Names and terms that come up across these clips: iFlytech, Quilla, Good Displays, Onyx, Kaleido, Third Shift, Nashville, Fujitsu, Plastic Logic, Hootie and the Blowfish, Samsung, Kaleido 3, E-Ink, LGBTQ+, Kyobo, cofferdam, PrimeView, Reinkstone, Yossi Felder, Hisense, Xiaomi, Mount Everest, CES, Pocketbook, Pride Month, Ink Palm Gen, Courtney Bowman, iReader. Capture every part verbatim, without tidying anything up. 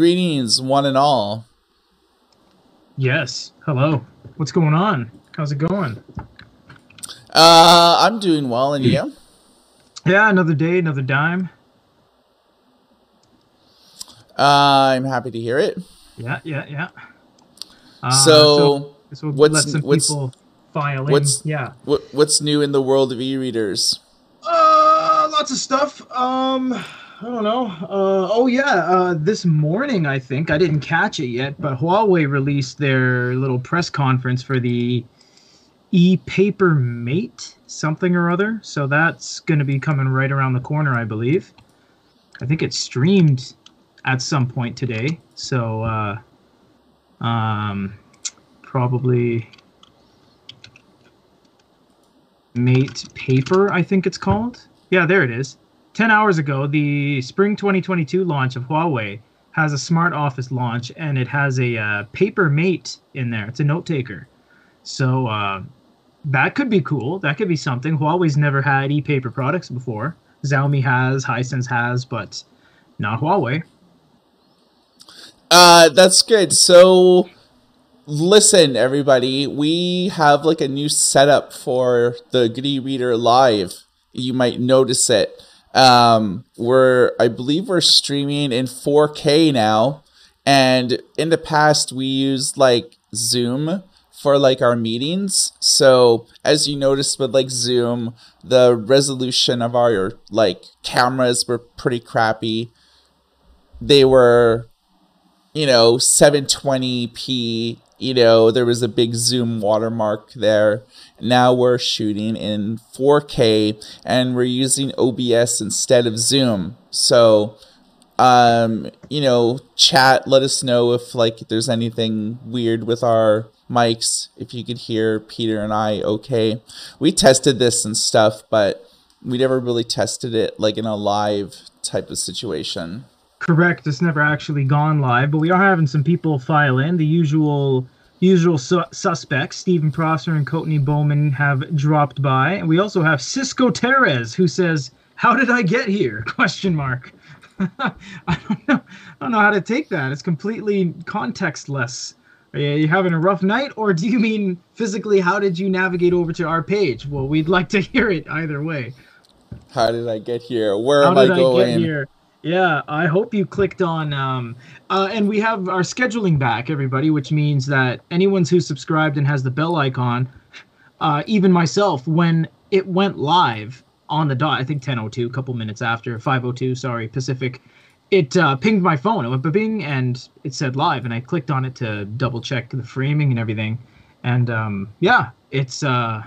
Greetings, one and all. Yes. Hello. What's going on? How's it going? Uh, I'm doing well, and you? Yeah, another day, another dime. Uh, I'm happy to hear it. Yeah, yeah, yeah. Uh, so, so, so what's let some what's people filing? What's yeah? What, what's new in the world of e-readers? Uh, lots of stuff. Um. I don't know. Uh, oh, yeah. Uh, this morning, I think. I didn't catch it yet, but Huawei released their little press conference for the e-paper mate something or other. So that's going to be coming right around the corner, I believe. I think it's streamed at some point today. So uh, um, probably mate paper, I think it's called. Yeah, there it is. ten hours ago, the spring twenty twenty-two launch of Huawei has a smart office launch, and it has a uh, paper mate in there. It's a note taker. So uh, that could be cool. That could be something. Huawei's never had e-paper products before. Xiaomi has, Hisense has, but not Huawei. Uh, that's good. So listen, everybody, we have like a new setup for the Good e-Reader Live. You might notice it. Um, we're, I believe we're streaming in four K now. And in the past we used like Zoom for like our meetings. So as you noticed with like Zoom, the resolution of our like cameras were pretty crappy. They were, you know, seven twenty p, you know, there was a big Zoom watermark there. Now we're shooting in four K and we're using O B S instead of Zoom. So, um, you know, chat, let us know if like if there's anything weird with our mics, if you could hear Peter and I okay. We tested this and stuff, but we never really tested it like in a live type of situation. Correct. It's never actually gone live, but we are having some people file in. The usual usual su suspects, Stephen Prosser and Courtney Bowman, have dropped by, and we also have Cisco Perez, who says, "How did I get here?" Question mark. I don't know. I don't know how to take that. It's completely contextless. Are you having a rough night, or do you mean physically? How did you navigate over to our page? Well, we'd like to hear it either way. How did I get here? Where am I going? How did I get here? Yeah, I hope you clicked on, um, uh, and we have our scheduling back, everybody, which means that anyone who's subscribed and has the bell icon, uh, even myself, when it went live on the dot, I think ten oh two, a couple minutes after, five oh two, sorry, Pacific, it uh, pinged my phone. It went ba-bing, and it said live, and I clicked on it to double-check the framing and everything, and um, yeah, it's... Uh,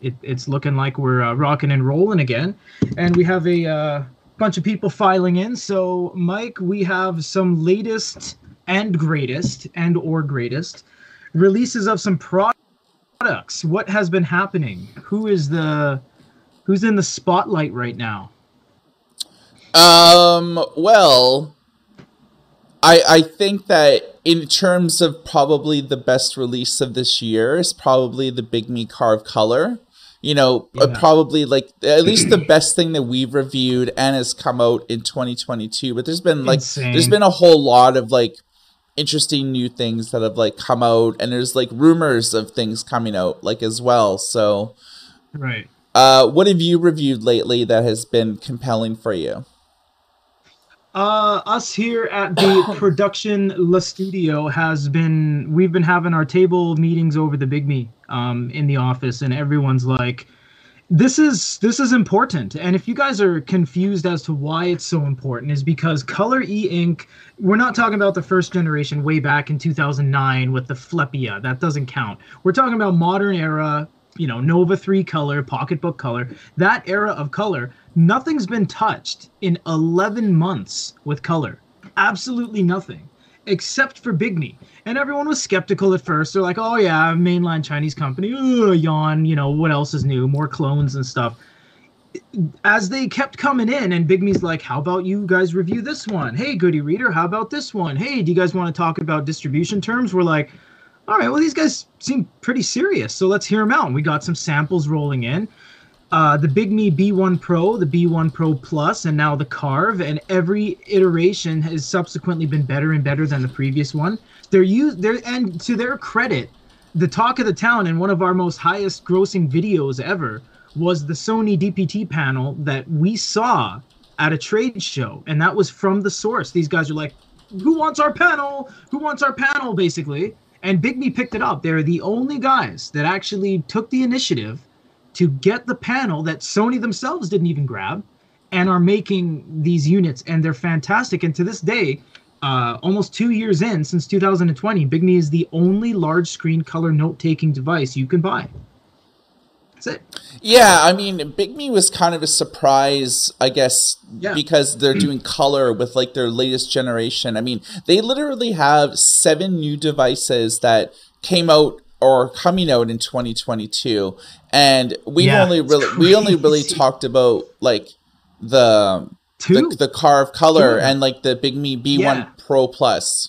it, it's looking like we're uh, rocking and rolling again, and we have a... Uh, bunch of people filing in. So Mike, we have some latest and greatest and or greatest releases of some products. What has been happening? Who is the who's in the spotlight right now? Um well, I I think that in terms of probably the best release of this year is probably the Bigme Carve Color. You know, yeah. Probably like at least the best thing that we've reviewed and has come out in twenty twenty-two. But there's been like Insane. there's been a whole lot of like interesting new things that have like come out, and there's like rumors of things coming out like as well. So, right. Uh, what have you reviewed lately that has been compelling for you? Uh, us here at the production La Studio has been, we've been having our table meetings over the Bigme um, in the office, and everyone's like, this is, this is important. And if you guys are confused as to why it's so important, is because Color E-Ink, we're not talking about the first generation way back in two thousand nine with the Flepia. That doesn't count. We're talking about modern era, you know, Nova three color, pocketbook color, that era of color. Nothing's been touched in eleven months with color. Absolutely nothing, except for Bigme. And everyone was skeptical at first. They're like, oh, yeah, mainland Chinese company. Ugh, yawn. You know, what else is new? More clones and stuff. As they kept coming in, and Bigme's like, how about you guys review this one? Hey, Goody Reader, how about this one? Hey, do you guys want to talk about distribution terms? We're like, all right, well, these guys seem pretty serious, so let's hear them out. And we got some samples rolling in. Uh, the Bigme B one Pro, the B one Pro Plus, and now the Carve, and every iteration has subsequently been better and better than the previous one. They're used, they're, and to their credit, the talk of the town and one of our most highest grossing videos ever was the Sony D P T panel that we saw at a trade show, and that was from the source. These guys are like, who wants our panel? Who wants our panel, basically? And Bigme picked it up. They're the only guys that actually took the initiative to get the panel that Sony themselves didn't even grab, and are making these units, and they're fantastic. And to this day, uh, almost two years in, since two thousand twenty, Bigme is the only large screen color note-taking device you can buy. That's it. Yeah, I mean, Bigme was kind of a surprise, I guess, yeah. because they're doing color with like their latest generation. I mean, they literally have seven new devices that came out or coming out in twenty twenty-two, and we yeah, only really we only really talked about like the Two? the, the Carve color Two. and like the Bigme B one yeah. Pro Plus.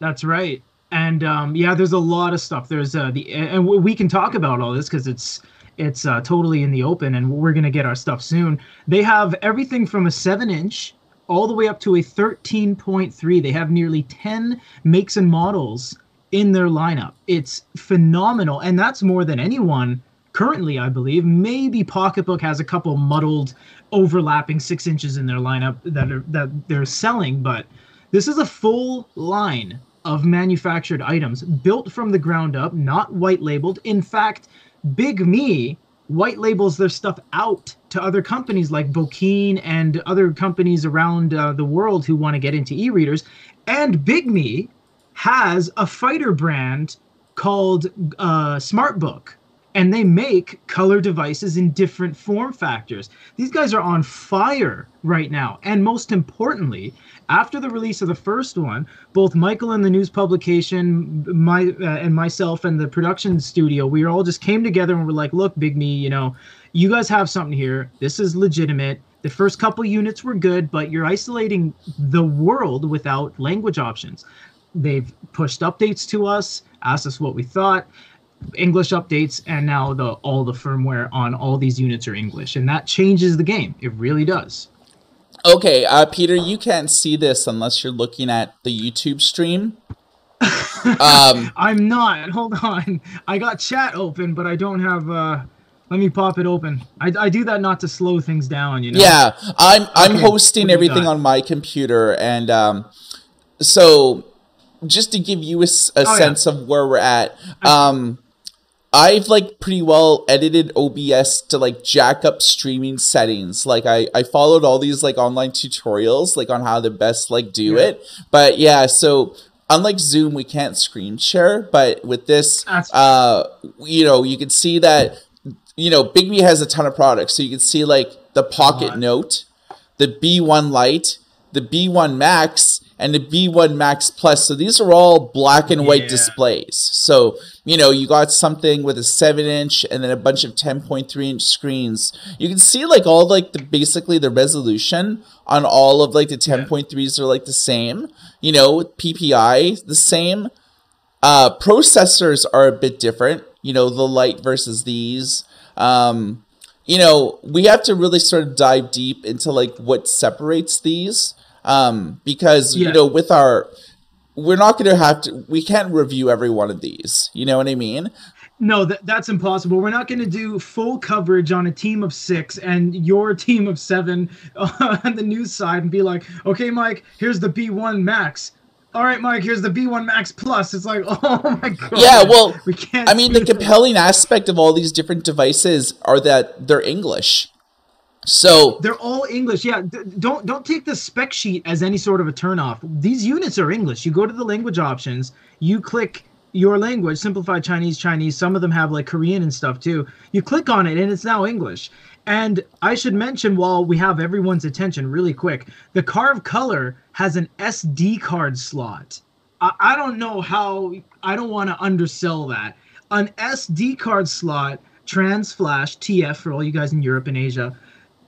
That's right, and um, yeah, there's a lot of stuff. There's uh, the and we can talk about all this because it's it's uh, totally in the open, and we're gonna get our stuff soon. They have everything from a seven inch all the way up to a thirteen point three. They have nearly ten makes and models in their lineup. It's phenomenal, and that's more than anyone currently, I believe. Maybe Pocketbook has a couple muddled, overlapping six inches in their lineup that are that they're selling, but this is a full line of manufactured items built from the ground up, not white labeled. In fact, Bigme white labels their stuff out to other companies like Bokkeen and other companies around uh, the world who want to get into e-readers, and Bigme has a fighter brand called uh, Smartbook, and they make color devices in different form factors. These guys are on fire right now, and most importantly, after the release of the first one, both Michael and the news publication, my uh, and myself and the production studio, we all just came together and we're like, look, Bigme, you know, you guys have something here. This is legitimate. The first couple units were good, but you're isolating the world without language options. They've pushed updates to us, asked us what we thought, English updates, and now the all the firmware on all these units are English, and that changes the game. It really does. Okay, uh, Peter, you can't see this unless you're looking at the YouTube stream. um, I'm not. Hold on. I got chat open, but I don't have... Uh... Let me pop it open. I, I do that not to slow things down, you know? Yeah, I'm, I'm okay, hosting everything on my computer, and um, so... just to give you a, a oh, sense yeah. of where we're at, um, I've like pretty well edited O B S to like jack up streaming settings. Like I, I followed all these like online tutorials like on how to best like do yeah. it. But yeah, so unlike Zoom, we can't screen share. But with this, uh, you know, you can see that, you know, Bigme has a ton of products. So you can see like the Pocket uh-huh. Note, the B one Lite, the B one Max, and the B one Max Plus. So these are all black and white yeah. displays. So, you know, you got something with a seven inch and then a bunch of ten point three inch screens. You can see, like, all, like, the basically the resolution on all of, like, the ten point threes yeah. are, like, the same. You know, P P I, the same. Uh, processors are a bit different. You know, the Lite versus these. Um, you know, we have to really sort of dive deep into, like, what separates these. Um, because, yeah. you know, with our, we're not going to have to, we can't review every one of these. You know what I mean? No, th that's impossible. We're not going to do full coverage on a team of six and your team of seven on the news side and be like, okay, Mike, here's the B one Max. All right, Mike, here's the B one Max Plus. It's like, oh my God. Yeah, well, we can't. I mean, the compelling aspect of all these different devices are that they're English. So they're all English. Yeah, don't don't take the spec sheet as any sort of a turnoff. These units are English. You go to the language options, you click your language, simplified Chinese, Chinese. Some of them have like Korean and stuff too. You click on it and it's now English. And I should mention, while we have everyone's attention really quick, the Carve Color has an S D card slot. I, I don't know how, I don't want to undersell that. An S D card slot, trans flash, T F for all you guys in Europe and Asia,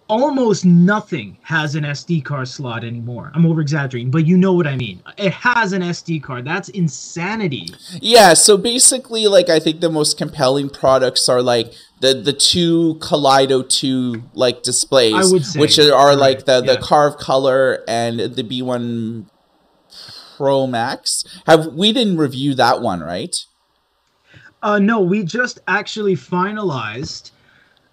almost nothing has an S D card slot anymore. I'm over-exaggerating, but you know what I mean. It has an S D card. That's insanity. Yeah, so basically, like, I think the most compelling products are, like, the, the two Kaleido two, like, displays. I would say. Which are, right. like, the, the yeah. Carve Color and the B one Pro Max. Have we didn't review that one, right? Uh, no, we just actually finalized...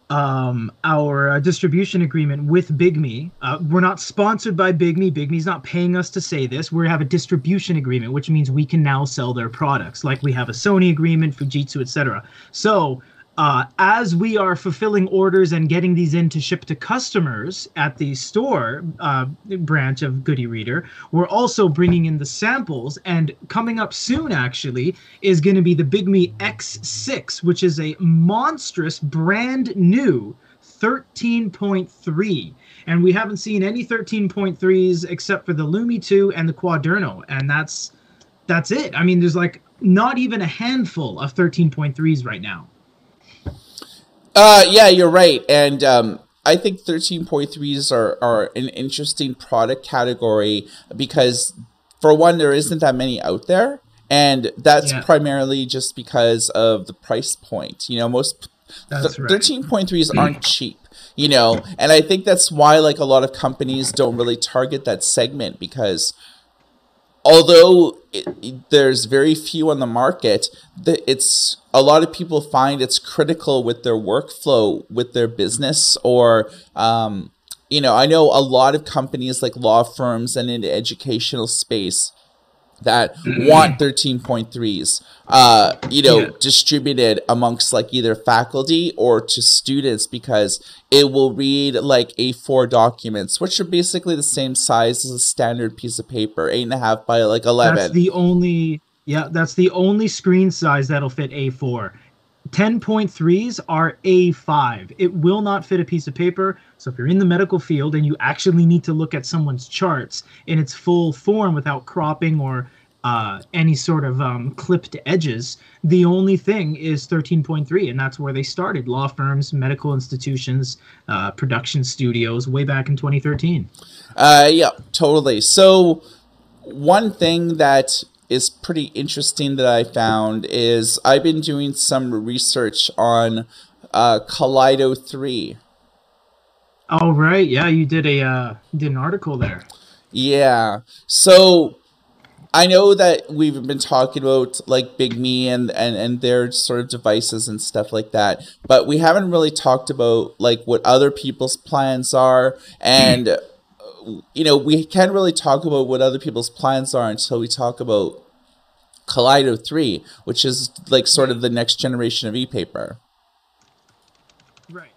Um, our uh, distribution agreement with Bigme. Uh, we're not sponsored by Bigme. Bigme's not paying us to say this. We have a distribution agreement, which means we can now sell their products, like we have a Sony agreement, Fujitsu, et cetera. So uh, as we are fulfilling orders and getting these in to ship to customers at the store uh, branch of Good eReader, we're also bringing in the samples. And coming up soon, actually, is going to be the Bigme X six, which is a monstrous brand new thirteen point three. And we haven't seen any thirteen point threes except for the Lumi two and the Quaderno. And that's, that's it. I mean, there's like not even a handful of thirteen point threes right now. Uh, yeah, you're right. And um, I think thirteen point threes are, are an interesting product category because, for one, there isn't that many out there. And that's yeah. primarily just because of the price point. You know, most that's right. thirteen point threes aren't cheap, you know. And I think that's why, like, a lot of companies don't really target that segment because... Although it, it, there's very few on the market, the, it's a lot of people find it's critical with their workflow, with their business, or um, you know, I know a lot of companies like law firms and in the educational space that want thirteen point threes, uh, you know, yeah. distributed amongst like either faculty or to students because it will read like A four documents, which are basically the same size as a standard piece of paper, eight and a half by like eleven. That's the only, yeah, that's the only screen size that'll fit A four. ten point threes are A five. It will not fit a piece of paper. So if you're in the medical field and you actually need to look at someone's charts in its full form without cropping or uh, any sort of um, clipped edges, the only thing is thirteen point three, and that's where they started. Law firms, medical institutions, uh, production studios, way back in twenty thirteen. Uh, yeah, totally. So one thing that... is pretty interesting that I found is I've been doing some research on uh, Kaleido three. Oh, right. Yeah, you did a uh, did an article there. Yeah. So I know that we've been talking about like Bigme and, and, and their sort of devices and stuff like that, but we haven't really talked about like what other people's plans are and... You know, we can't really talk about what other people's plans are until we talk about Kaleido three, which is like sort of the next generation of e-paper. Right.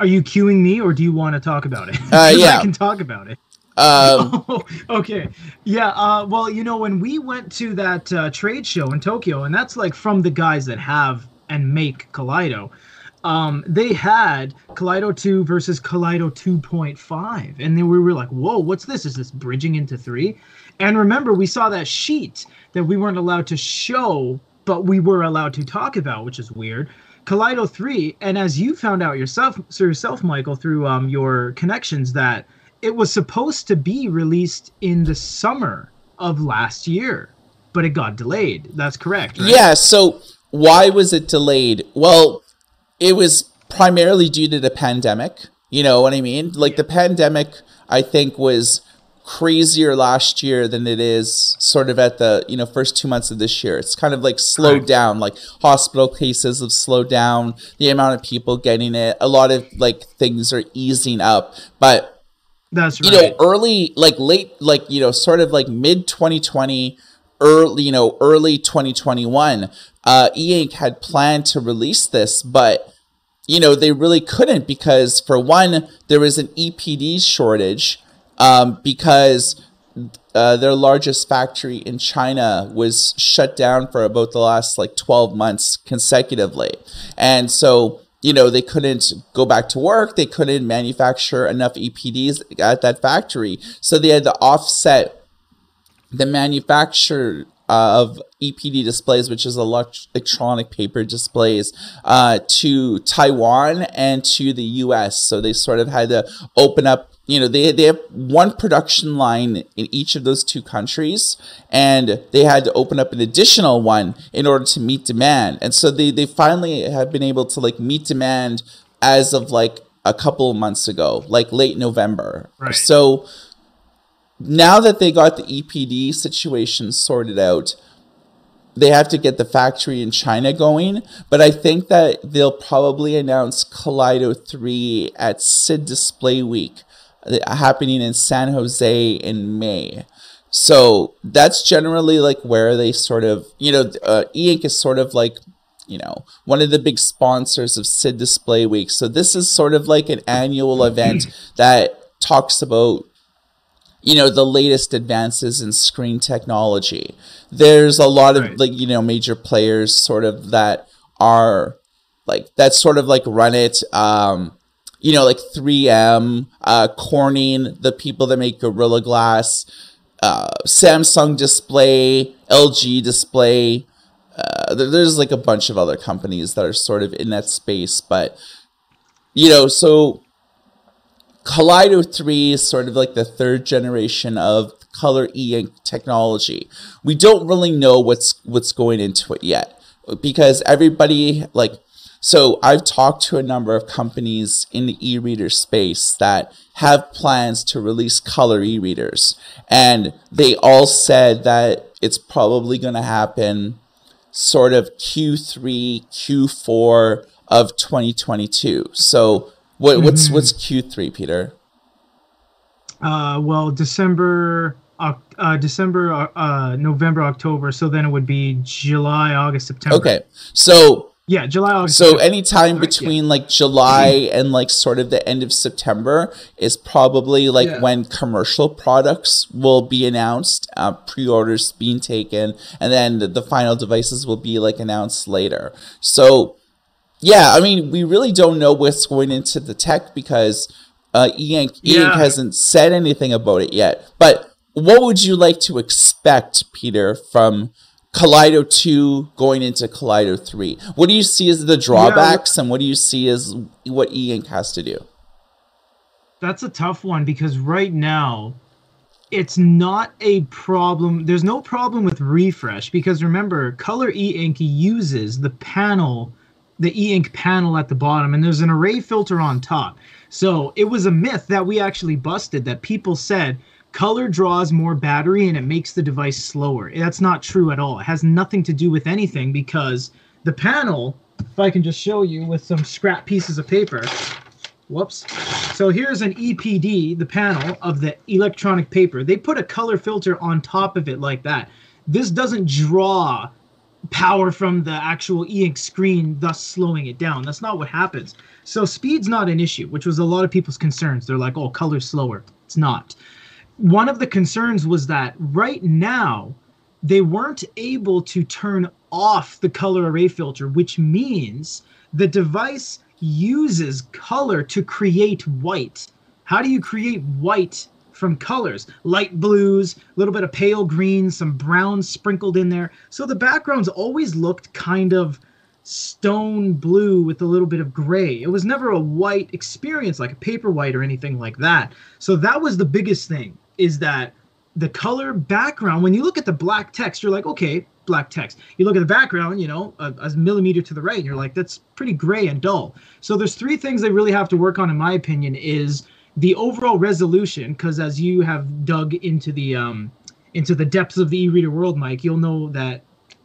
Are you cueing me or do you want to talk about it? Uh, yeah. I can talk about it. Um, oh, okay. Yeah. Uh, well, you know, when we went to that uh, trade show in Tokyo, and that's like from the guys that have and make Kaleido, Um, they had Kaleido two versus Kaleido two point five. And then we were like, whoa, what's this? Is this bridging into three? And remember, we saw that sheet that we weren't allowed to show, but we were allowed to talk about, which is weird. Kaleido three, and as you found out yourself, so yourself Michael, through um, your connections, that it was supposed to be released in the summer of last year, but it got delayed. That's correct, right? Yeah, so why was it delayed? Well... It was primarily due to the pandemic. You know what I mean? Like the pandemic, I think, was crazier last year than it is sort of at the, you know, first two months of this year. It's kind of like slowed down, like hospital cases have slowed down, the amount of people getting it. A lot of like things are easing up, but that's right. You know, early, like late, like, you know, sort of like mid twenty twenty, early, you know, early twenty twenty-one, uh, E-Ink had planned to release this, but, you know, they really couldn't because, for one, there was an E P D shortage um, because uh, their largest factory in China was shut down for about the last, like, twelve months consecutively. And so, you know, they couldn't go back to work. They couldn't manufacture enough E P Ds at that factory. So they had to offset the manufacture of E P D displays, which is electronic paper displays, uh, to Taiwan and to the U S. So they sort of had to open up, you know, they, they have one production line in each of those two countries, and they had to open up an additional one in order to meet demand. And so they, they finally have been able to like meet demand as of like a couple of months ago, like late November. Right. So now that they got the E P D situation sorted out, they have to get the factory in China going. But I think that they'll probably announce Kaleido three at S I D Display Week happening in San Jose in May. So that's generally like where they sort of, you know, uh, E-Ink is sort of like, you know, one of the big sponsors of S I D Display Week. So this is sort of like an annual event that talks about, you know, the latest advances in screen technology. There's a lot of right. like, you know, major players sort of that are like, that sort of like run it, um, you know, like three M, uh, Corning, the people that make Gorilla Glass, uh, Samsung Display, L G Display. Uh, there's like a bunch of other companies that are sort of in that space, but, you know, so Kaleido three is sort of like the third generation of color e-ink technology. We don't really know what's what's going into it yet, because everybody, like, so I've talked to a number of companies in the e-reader space that have plans to release color e-readers, and they all said that it's probably going to happen sort of Q three, Q four of twenty twenty-two. So What, what's what's Q three, Peter? Uh, well, December, uh, December, uh, November, October. So then it would be July, August, September. Okay, so yeah, July, August. So September. Anytime between yeah. like July and like sort of the end of September is probably like yeah. when commercial products will be announced, uh, pre-orders being taken, and then the, the final devices will be like announced later. So. Yeah, I mean, we really don't know what's going into the tech, because uh, E-Ink yeah. hasn't said anything about it yet. But what would you like to expect, Peter, from Kaleido two going into Kaleido three? What do you see as the drawbacks, yeah. and what do you see as what E-Ink has to do? That's a tough one, because right now, it's not a problem. There's no problem with refresh, because remember, Color E-Ink uses the panel... the e-ink panel at the bottom, and there's an array filter on top. So it was a myth that we actually busted, that people said color draws more battery and it makes the device slower. That's not true at all. It has nothing to do with anything, because the panel, if I can just show you with some scrap pieces of paper, whoops. So here's an E P D, the panel of the electronic paper. They put a color filter on top of it like that. This doesn't draw power from the actual e-ink screen, thus slowing it down. That's not what happens. So speed's not an issue, which was a lot of people's concerns. They're like, oh, color's slower. It's not. One of the concerns was that right now they weren't able to turn off the color array filter, which means the device uses color to create white. How do you create white from colors? Light blues, a little bit of pale greens, some browns sprinkled in there. So the backgrounds always looked kind of stone blue with a little bit of gray. It was never a white experience, like a paper white or anything like that. So that was the biggest thing, is that the color background, when you look at the black text, you're like, okay, black text. You look at the background, you know, a, a millimeter to the right, and you're like, that's pretty gray and dull. So there's three things they really have to work on, in my opinion, is the overall resolution, because as you have dug into the um, into the depths of the e-reader world, Mike, you'll know that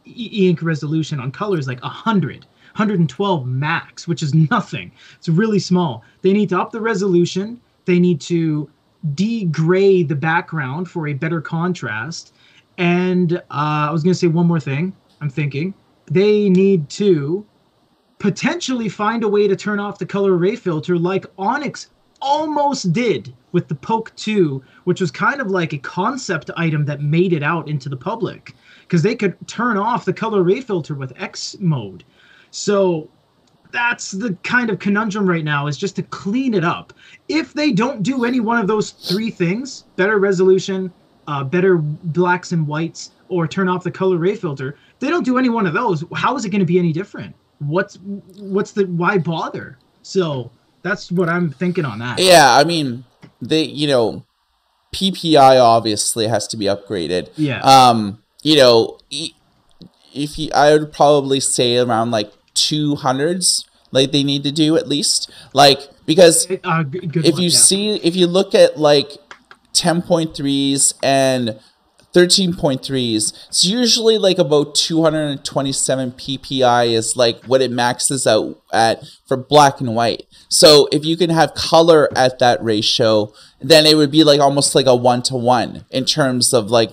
e-ink resolution on color is like one hundred, one twelve max, which is nothing. It's really small. They need to up the resolution. They need to degrade the background for a better contrast. And uh, I was going to say one more thing, I'm thinking. They need to potentially find a way to turn off the color array filter like Onyx almost did with the Poke two, which was kind of like a concept item that made it out into the public, because they could turn off the color array filter with X mode. So that's the kind of conundrum right now, is just to clean it up. If they don't do any one of those three things, better resolution, uh, better blacks and whites, or turn off the color ray filter. If they don't do any one of those, how is it going to be any different? What's what's the why bother? So that's what I'm thinking on that. Yeah, I mean, they you know, P P I obviously has to be upgraded. Yeah. Um, you know, if you, I would probably say around like two hundreds. Like they need to do at least like because uh, good, good if one, you yeah. see if you look at like ten point threes and thirteen point threes, it's usually like about two hundred twenty-seven P P I is like what it maxes out at for black and white. So if you can have color at that ratio, then it would be like almost like a one-to-one in terms of like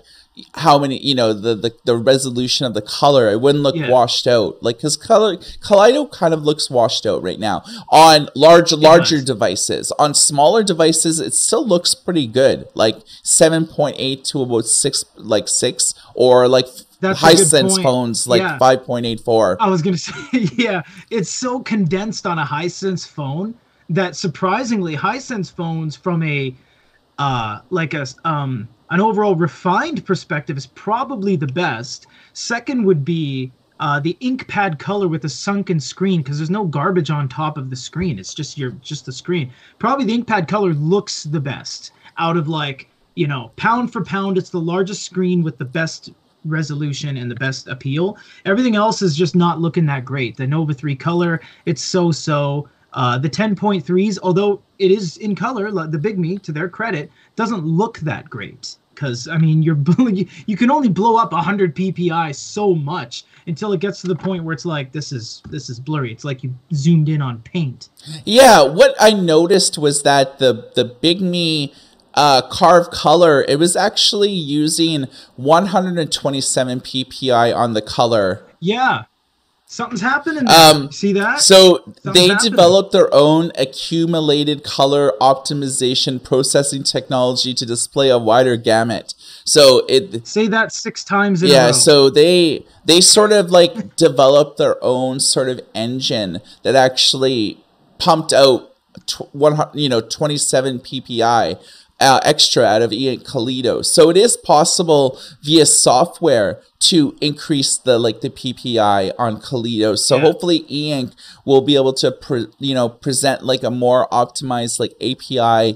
how many, you know, the, the, the resolution of the color. It wouldn't look yeah. washed out. Like, because color, Kaleido kind of looks washed out right now on large, larger yeah. devices. On smaller devices, it still looks pretty good. Like seven point eight to about six, like six, or like That's Hisense phones, like yeah. five point eight four. I was going to say, yeah, it's so condensed on a Hisense phone that surprisingly, Hisense phones from a, uh, like a, um, an overall refined perspective is probably the best. Second would be uh, the ink pad color with a sunken screen, because there's no garbage on top of the screen. It's just your just the screen. Probably the ink pad color looks the best out of, like, you know, pound for pound. It's the largest screen with the best resolution and the best appeal. Everything else is just not looking that great. The Nova three color, it's so-so. Uh, the ten point threes, although it is in color, the Bigme, to their credit, doesn't look that great. Because, I mean, you're you can only blow up one hundred P P I so much until it gets to the point where it's like, this is this is blurry. It's like you zoomed in on paint. Yeah, what I noticed was that the, the Bigme uh, carved color, it was actually using one hundred twenty-seven P P I on the color. Yeah. Something's happening there. Um, See that? So Something's they happening. developed their own accumulated color optimization processing technology to display a wider gamut. So it say that six times in yeah, a row. Yeah, so they they sort of like developed their own sort of engine that actually pumped out one you know twenty-seven P P I uh, extra out of E-Ink Kaleido. So it is possible via software to increase the like the P P I on Kaleido. So yeah. hopefully E-Ink will be able to pre you know present like a more optimized like A P I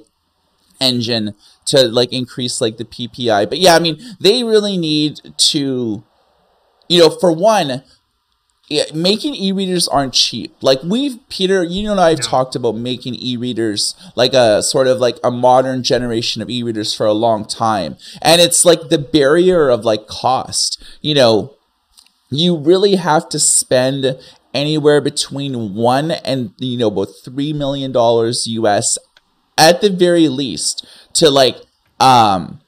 engine to like increase like the P P I. But yeah, I mean, they really need to, you know, for one, yeah, making e-readers aren't cheap. Like we've, Peter, you know, and I've yeah. talked about making e-readers like a sort of like a modern generation of e-readers for a long time. And it's like the barrier of like cost, you know, you really have to spend anywhere between one and, you know, about three million dollars U S at the very least to like, um,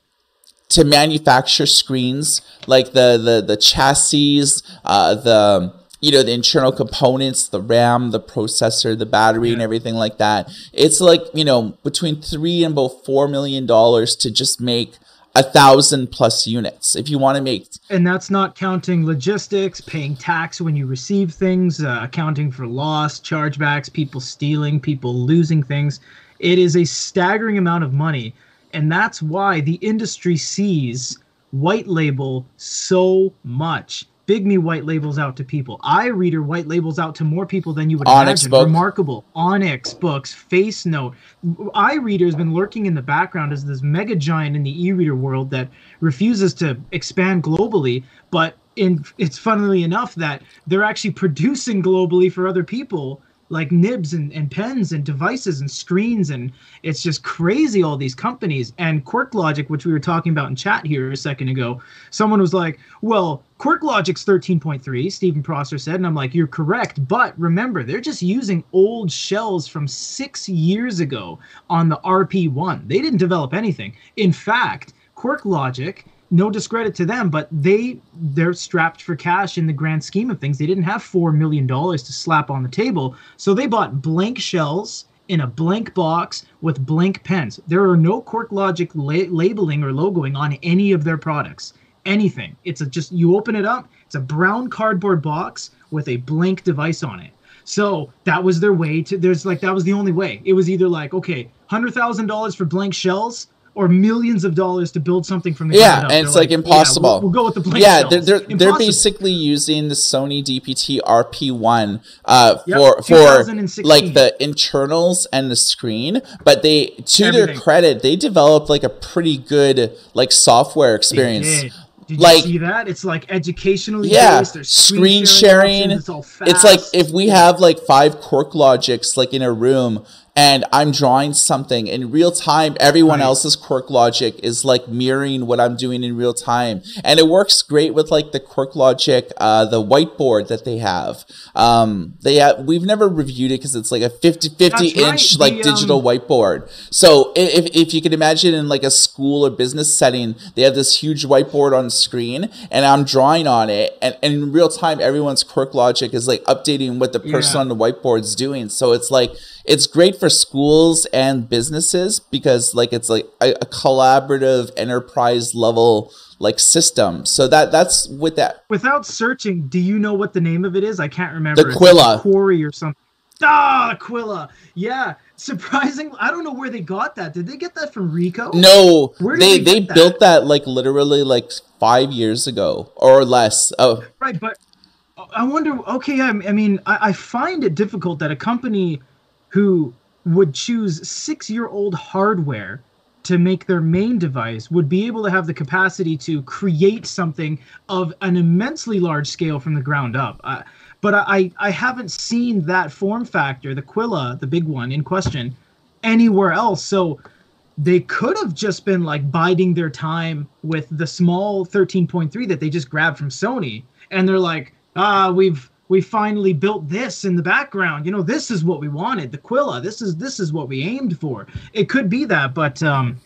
to manufacture screens, like the, the, the chassis, uh, the, you know, the internal components, the RAM, the processor, the battery, yeah. and everything like that. It's like, you know, between three and about four million dollars to just make a thousand plus units if you want to make. And that's not counting logistics, paying tax when you receive things, uh, accounting for loss, chargebacks, people stealing, people losing things. It is a staggering amount of money. And that's why the industry sees white label so much. Bigme white labels out to people. iReader white labels out to more people than you would Onyx imagine. Book. Remarkable. Onyx books, Face Note. iReader has been lurking in the background as this mega giant in the e-reader world that refuses to expand globally. But in, it's funnily enough that they're actually producing globally for other people, like nibs and, and pens and devices and screens. And it's just crazy, all these companies. And Quirk Logic, which we were talking about in chat here a second ago, someone was like, well, Quirk Logic's thirteen point three, Stephen Prosser said. And I'm like, you're correct. But remember, they're just using old shells from six years ago on the R P one. They didn't develop anything. In fact, Quirk Logic, no discredit to them, but they, they're strapped for cash in the grand scheme of things. They didn't have four million dollars to slap on the table, so they bought blank shells in a blank box with blank pens. There are no Quirk Logic la labeling or logoing on any of their products, anything. It's a just, you open it up, it's a brown cardboard box with a blank device on it. So that was their way to, there's like, that was the only way. It was either like, okay, one hundred thousand dollars for blank shells, or millions of dollars to build something from the yeah, ground up. Yeah, and it's like, like impossible. Yeah, we'll, we'll go with the blank Yeah, they're they're, they're basically using the Sony D P T R P one uh, yep, for for like the internals and the screen. But they, to Everything. their credit, they developed like a pretty good like software experience. They did. Did you like, see that? It's like educational. Yeah, based, there's screen, screen sharing. sharing. It's all fast. It's like if we have like five Quirk Logics like in a room, and I'm drawing something in real time. Everyone right. else's Quirk Logic is like mirroring what I'm doing in real time, and it works great with like the Quirk Logic, uh, the whiteboard that they have. Um, they have, we've never reviewed it because it's like a fifty fifty inch right. like the, um... digital whiteboard. So if if you can imagine in like a school or business setting, they have this huge whiteboard on the screen, and I'm drawing on it, and, and in real time, everyone's Quirk Logic is like updating what the person yeah. on the whiteboard's doing. So it's like it's great for. For schools and businesses, because like it's like a, a collaborative enterprise level like system. So that that's with that. Without searching, do you know what the name of it is? I can't remember. The Quilla, like Quarry or something. Ah, Quilla. Yeah, surprising. I don't know where they got that. Did they get that from Ricoh? No, where did they they, they that? built that like literally like five years ago or less. Oh, right. But I wonder. Okay, I, I mean, I, I find it difficult that a company who would choose six-year-old hardware to make their main device would be able to have the capacity to create something of an immensely large scale from the ground up. Uh, but I, I haven't seen that form factor, the Quilla, the big one in question, anywhere else. So they could have just been like biding their time with the small thirteen point three that they just grabbed from Sony. And they're like, ah, we've... we finally built this in the background. You know, this is what we wanted. The Quilla. This is this is what we aimed for. It could be that, but um,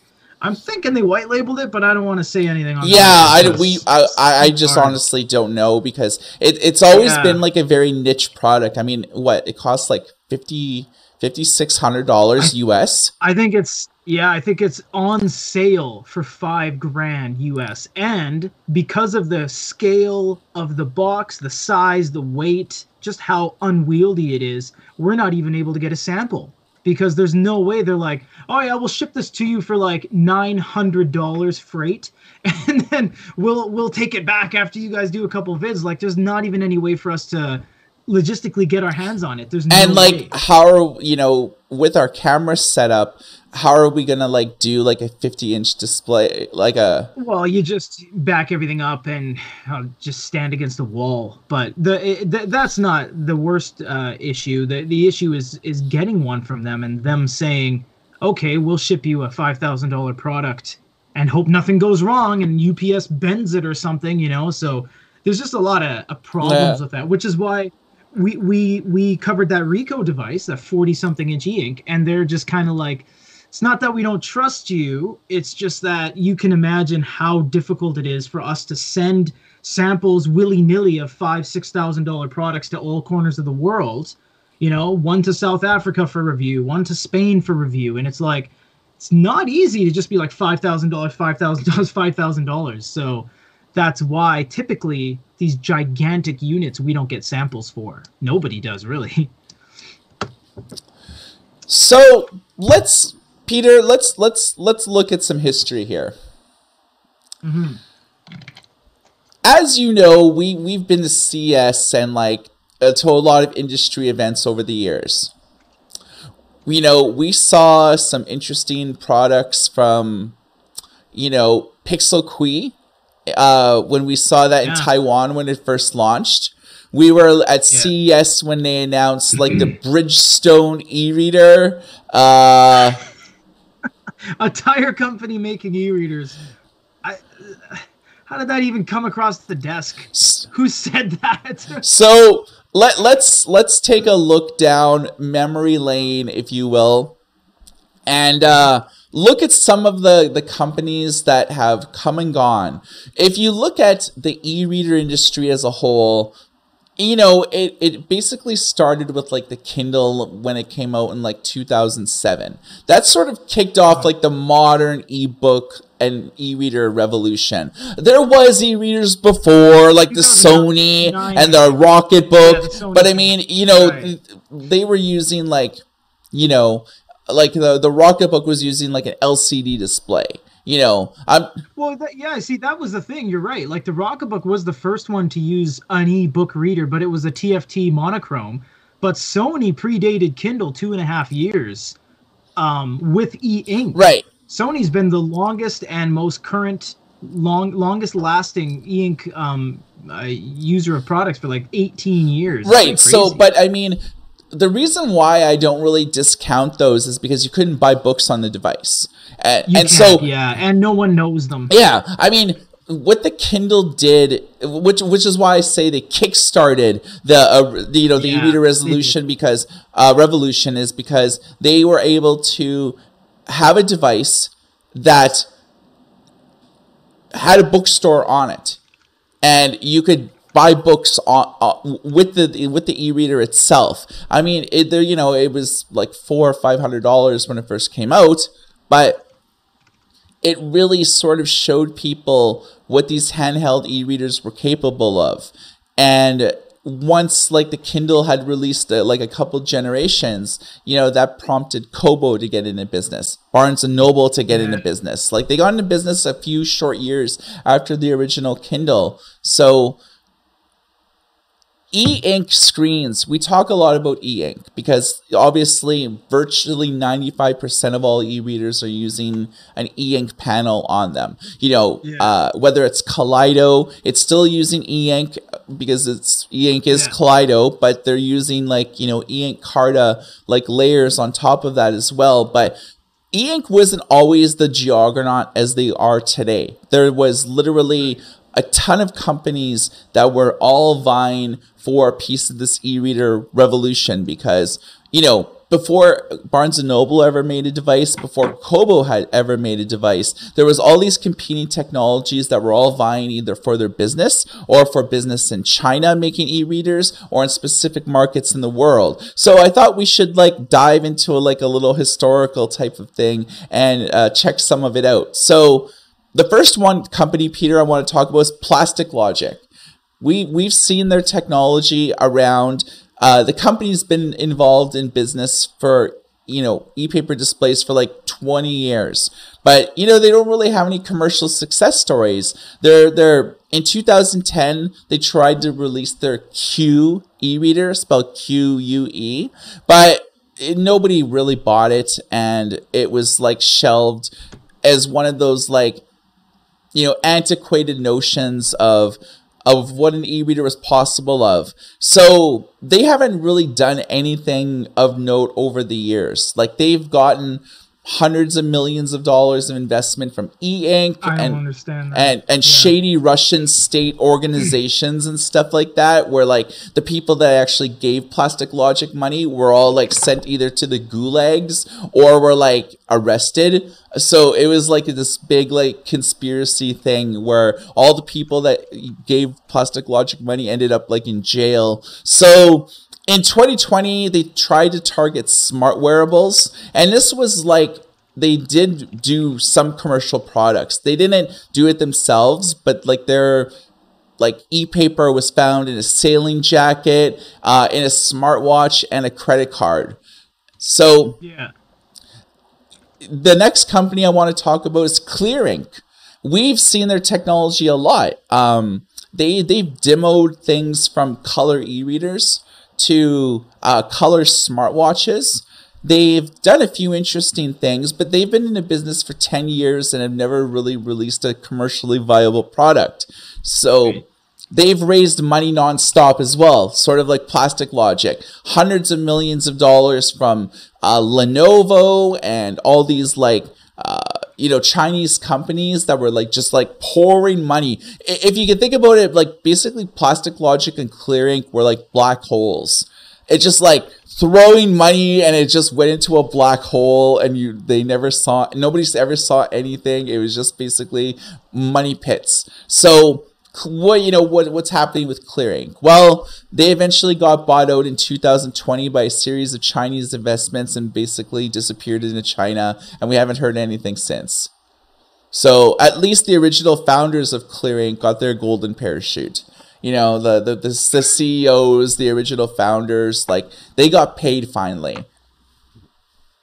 I'm thinking they white labeled it. But I don't want to say anything on that. Yeah, I we I I just hard. honestly don't know, because it it's always yeah. been like a very niche product. I mean, what it costs like fifty fifty six hundred dollars U S. I think it's yeah. I think it's on sale for five grand U S. And because of the scale of the box, the size, the weight, just how unwieldy it is, we're not even able to get a sample, because there's no way they're like, oh yeah, we'll ship this to you for like nine hundred dollars freight, and then we'll we'll take it back after you guys do a couple of vids. Like, there's not even any way for us to logistically get our hands on it. There's no and like way. How are, you know, with our camera setup, how are we gonna like do like a fifty inch display? Like a well, you just back everything up and uh, just stand against the wall. But the it, th that's not the worst uh, issue. The the issue is is getting one from them and them saying, okay, we'll ship you a five thousand dollar product and hope nothing goes wrong and U P S bends it or something, you know. So there's just a lot of, of problems yeah. with that, which is why. We, we we covered that Ricoh device, that forty something inch E-Ink, and they're just kind of like, it's not that we don't trust you, it's just that you can imagine how difficult it is for us to send samples willy-nilly of five, six thousand dollar products to all corners of the world, you know, one to South Africa for review, one to Spain for review, and it's like, it's not easy to just be like five thousand dollars, five thousand dollars, five thousand dollars. So that's why typically these gigantic units we don't get samples for. Nobody does, really. So let's, Peter, let's let's let's look at some history here. Mm-hmm. As you know, we we've been to C E S and like uh, to a lot of industry events over the years. You know, we saw some interesting products from, you know, Pixel Qi. Uh, when we saw that yeah. in Taiwan when it first launched, we were at yeah. C E S when they announced like the Bridgestone e-reader. Uh, a tire company making e-readers. I, how did that even come across the desk? Who said that? So let let's let's take a look down memory lane, if you will, and. Uh, Look at some of the, the companies that have come and gone. If you look at the e-reader industry as a whole, you know, it, it basically started with like the Kindle when it came out in like two thousand seven. That sort of kicked off like the modern ebook and e-reader revolution. There was e-readers before, like the Sony and the Rocketbook, yeah, the Sony, but I mean, you know, right. they were using like, you know, like the the Rocketbook was using like an L C D display. You know, I'm well. That, yeah, see, that was the thing. You're right. Like the Rocketbook was the first one to use an e-book reader, but it was a T F T monochrome. But Sony predated Kindle two and a half years um, with E-Ink. Right. Sony's been the longest and most current, long longest lasting E-Ink um, uh, user of products for like eighteen years. Right. So, but I mean, the reason why I don't really discount those is because you couldn't buy books on the device. And, you and so yeah, and no one knows them. Yeah, I mean, what the Kindle did, which which is why I say they kickstarted the, uh, the you know the yeah, e-reader resolution because uh, revolution is because they were able to have a device that had a bookstore on it, and you could buy books on, uh, with the with the e-reader itself. I mean, it, there you know it was like four or five hundred dollars when it first came out, but it really sort of showed people what these handheld e-readers were capable of. And once like the Kindle had released uh, like a couple generations, you know, that prompted Kobo to get into business, Barnes and Noble to get into business. Like they got into business a few short years after the original Kindle. So E-Ink screens, we talk a lot about E-Ink because obviously virtually ninety-five percent of all e-readers are using an E-Ink panel on them. You know, yeah. uh, whether it's Kaleido, it's still using E-Ink because it's E-Ink is yeah. Kaleido, but they're using like, you know, E-Ink Carta like layers on top of that as well. But E-Ink wasn't always the juggernaut as they are today. There was literally a ton of companies that were all vying for a piece of this e-reader revolution because, you know, before Barnes and Noble ever made a device, before Kobo had ever made a device, there was all these competing technologies that were all vying either for their business or for business in China making e-readers or in specific markets in the world. So I thought we should like dive into a, like a little historical type of thing and uh, check some of it out. So the first one company, Peter, I want to talk about is Plastic Logic. We, we've seen their technology around. Uh, the company's been involved in business for, you know, e-paper displays for like twenty years. But, you know, they don't really have any commercial success stories. They're, they're, in two thousand ten, they tried to release their Q e-reader, spelled Q U E. But it, nobody really bought it, and it was like shelved as one of those like, you know, antiquated notions of of what an e-reader was possible of. So they haven't really done anything of note over the years. Like they've gotten hundreds of millions of dollars of investment from E-Ink and understand that. and and yeah. shady Russian state organizations and stuff like that, where like the people that actually gave Plastic Logic money were all like sent either to the gulags or were like arrested. So it was like this big like conspiracy thing where all the people that gave Plastic Logic money ended up like in jail. So in twenty twenty, they tried to target smart wearables, and this was like they did do some commercial products. They didn't do it themselves, but like their like e-paper was found in a sailing jacket, uh, in a smartwatch, and a credit card. So yeah. The next company I want to talk about is Clear Ink. We've seen their technology a lot. Um, they they've demoed things from color e-readers to uh, color smartwatches. They've done a few interesting things, but they've been in the business for ten years and have never really released a commercially viable product. So okay. They've raised money nonstop as well, sort of like Plastic Logic. Hundreds of millions of dollars from uh, Lenovo and all these like, uh, you know, Chinese companies that were like just like pouring money. If you can think about it, like basically Plastic Logic and Clear Ink were like black holes. It's just like throwing money and it just went into a black hole, and you they never saw, nobody ever saw anything. It was just basically money pits. So what you know what what's happening with Clear Ink? Well, they eventually got bought out in two thousand twenty by a series of Chinese investments and basically disappeared into China, and we haven't heard anything since. So at least the original founders of Clear Ink got their golden parachute. You know, the the the, the C E Os, the original founders, like they got paid finally.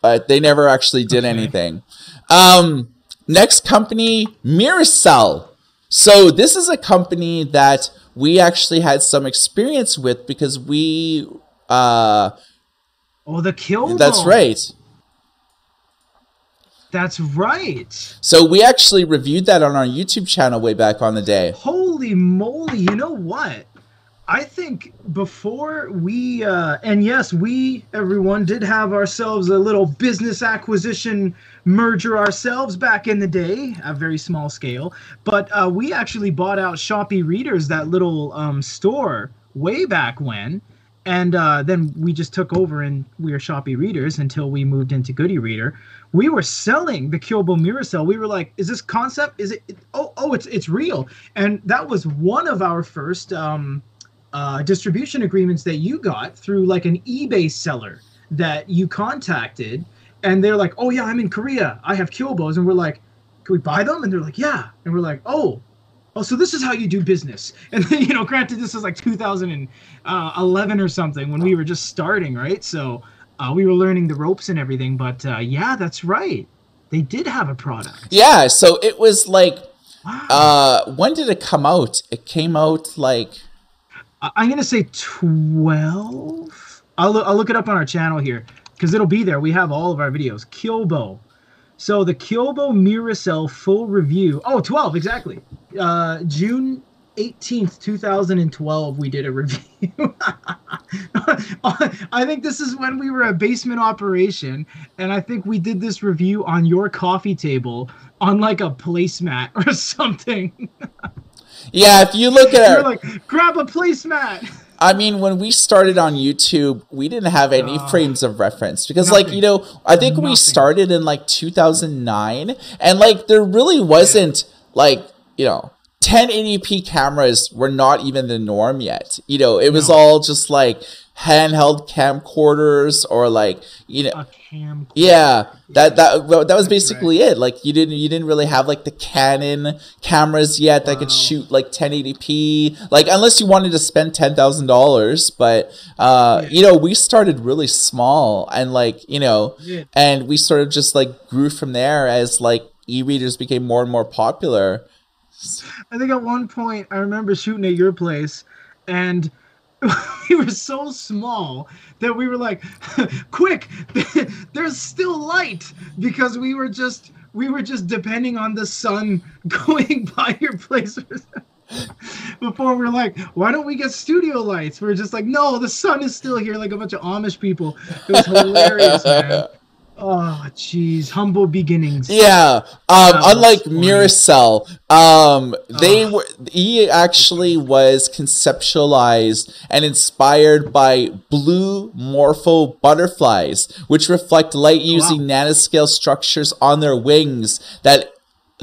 but they never actually did okay. anything. Um, next company, Miracell. So this is a company that we actually had some experience with because we... Uh, oh, the Kyobo. That's right. That's right. So we actually reviewed that on our YouTube channel way back on the day. Holy moly. You know what? I think before we, uh, and yes, we, everyone, did have ourselves a little business acquisition merger ourselves back in the day, a very small scale, but uh, we actually bought out Shopee Readers, that little um, store, way back when, and uh, then we just took over and we were Shopee Readers until we moved into Goody Reader. We were selling the Kyobo Miracell. We were like, is this concept? Is it, oh, oh, it's, it's real. And that was one of our first... Um, Uh, distribution agreements that you got through like an eBay seller that you contacted, and they're like, oh yeah, I'm in Korea, I have Kyobos, and we're like, can we buy them? And they're like, yeah. And we're like, oh, oh, so this is how you do business. And then, you know, granted, this was like two thousand eleven or something when we were just starting, right? So uh, we were learning the ropes and everything, but uh, yeah, that's right, they did have a product. Yeah, so it was like, wow. uh, when did it come out? It came out like, I'm going to say twelve. I'll, lo I'll look it up on our channel here because it'll be there. We have all of our videos. Kyobo. So the Kyobo Miracell full review. Oh, twelve, exactly. Uh, June eighteenth, two thousand twelve, we did a review. I think this is when we were a basement operation, and I think we did this review on your coffee table on like a placemat or something. Yeah, if you look at it, like, grab a placemat. I mean, when we started on YouTube, we didn't have any uh, frames of reference because, nothing. like, you know, I think nothing. we started in like two thousand nine, and like there really wasn't like, you know, ten eighty p cameras were not even the norm yet. You know, it was no. all just like handheld camcorders or like, you know, a camcorder. yeah, that that that was basically right. it. Like you didn't you didn't really have like the Canon cameras yet wow. that could shoot like ten eighty p. Like unless you wanted to spend ten thousand dollars, but uh, yeah. you know, we started really small and like you know, yeah. and we sort of just like grew from there as like e-readers became more and more popular. I think at one point I remember shooting at your place, and we were so small that we were like, "Quick, there's still light," because we were just we were just depending on the sun going by your place. Before we were like, why don't we get studio lights? We were just like, no, the sun is still here, like a bunch of Amish people. It was hilarious, man. Oh, jeez. Humble beginnings. Yeah. Um, unlike Miracell, um, they uh, were, he actually was conceptualized and inspired by blue morpho butterflies, which reflect light using wow. nanoscale structures on their wings that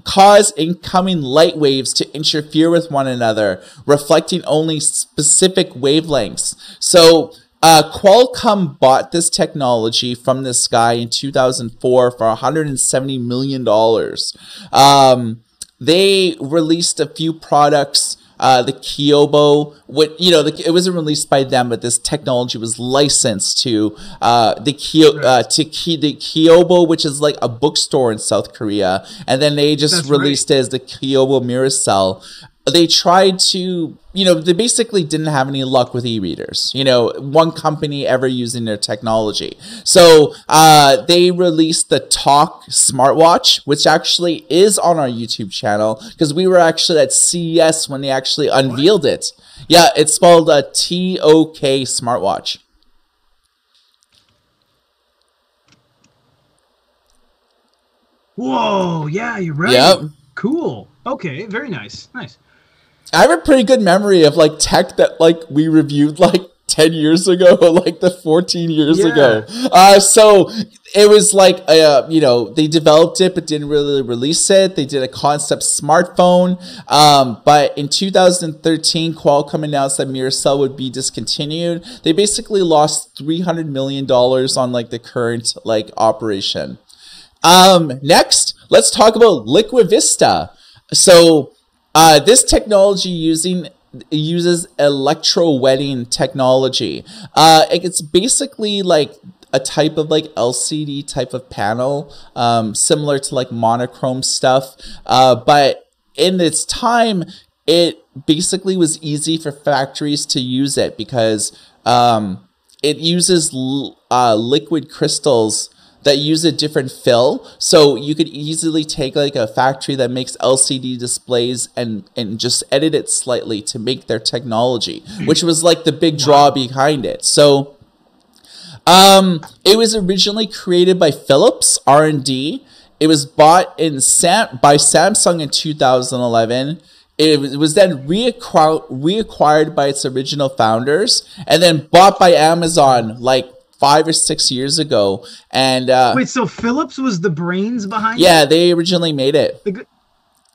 cause incoming light waves to interfere with one another, reflecting only specific wavelengths. So... Uh, Qualcomm bought this technology from this guy in two thousand four for one hundred seventy million dollars. Um, they released a few products, uh, the Kyobo, what, you know, the, it wasn't released by them, but this technology was licensed to uh, the Kyo, uh, to Ki, the Kyobo, which is like a bookstore in South Korea, and then they just That's released right. it as the Kyobo Miracell. They tried to, you know, they basically didn't have any luck with e-readers, you know, one company ever using their technology. So uh, they released the Talk smartwatch, which actually is on our YouTube channel because we were actually at C E S when they actually unveiled it. Yeah, it's spelled a T O K smartwatch. Whoa, yeah, you're right. Yep. Cool. Okay, very nice. Nice. I have a pretty good memory of like tech that like we reviewed like ten years ago, like the fourteen years yeah. ago. Uh, so it was like, uh, you know, they developed it, but didn't really release it. They did a concept smartphone. Um, but in two thousand thirteen, Qualcomm announced that Miracell would be discontinued. They basically lost three hundred million dollars on like the current like operation. Um, next, let's talk about Liquavista. So, uh, this technology using uses electrowetting technology. Uh, it's basically like a type of like L C D type of panel, um, similar to like monochrome stuff. Uh, but in its time, it basically was easy for factories to use it because um, it uses l uh, liquid crystals that use a different fill. So you could easily take like a factory that makes L C D displays and, and just edit it slightly to make their technology, which was like the big draw behind it. So um, it was originally created by Philips R and D. It was bought in Sam by Samsung in two thousand eleven. It was then reacquired, reacquired by its original founders and then bought by Amazon like five or six years ago. And uh, wait, so Philips was the brains behind yeah, it? Yeah, they originally made it. The,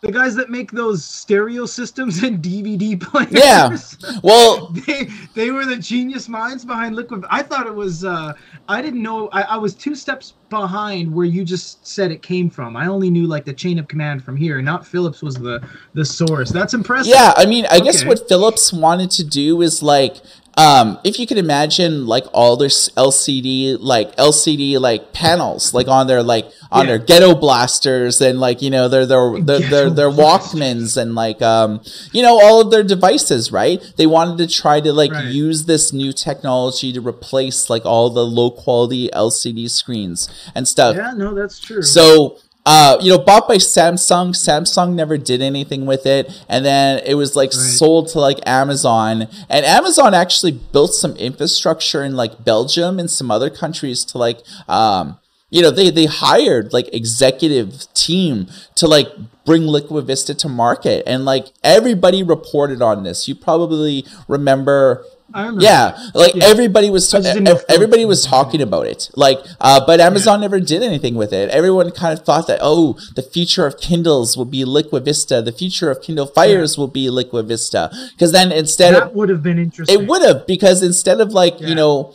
the guys that make those stereo systems and D V D players? Yeah. Well, they, they were the genius minds behind Liquid. I thought it was, uh, I didn't know, I, I was two steps behind where you just said it came from. I only knew like the chain of command from here, not Philips was the the source. That's impressive. Yeah, I mean, I okay. guess what Philips wanted to do is like um if you could imagine like all their L C D like L C D like panels like on their like on yeah. their ghetto blasters and like you know their their their, their, their Walkmans and like um you know all of their devices, right? They wanted to try to like right. use this new technology to replace like all the low quality L C D screens and stuff. Yeah, no, that's true. So, uh, you know, bought by Samsung. Samsung never did anything with it. And then it was like right. sold to like Amazon. And Amazon actually built some infrastructure in like Belgium and some other countries to like, um, you know, they, they hired like executive team to like bring Liquavista to market. And like everybody reported on this. You probably remember... I remember. Yeah, like yeah. everybody was everybody was talking about it. Like, uh, but Amazon yeah. never did anything with it. Everyone kind of thought that oh, the future of Kindles will be Liquavista. The future of Kindle Fires yeah. will be Liquavista. Because then instead that would have been interesting. It would have because instead of like yeah. you know.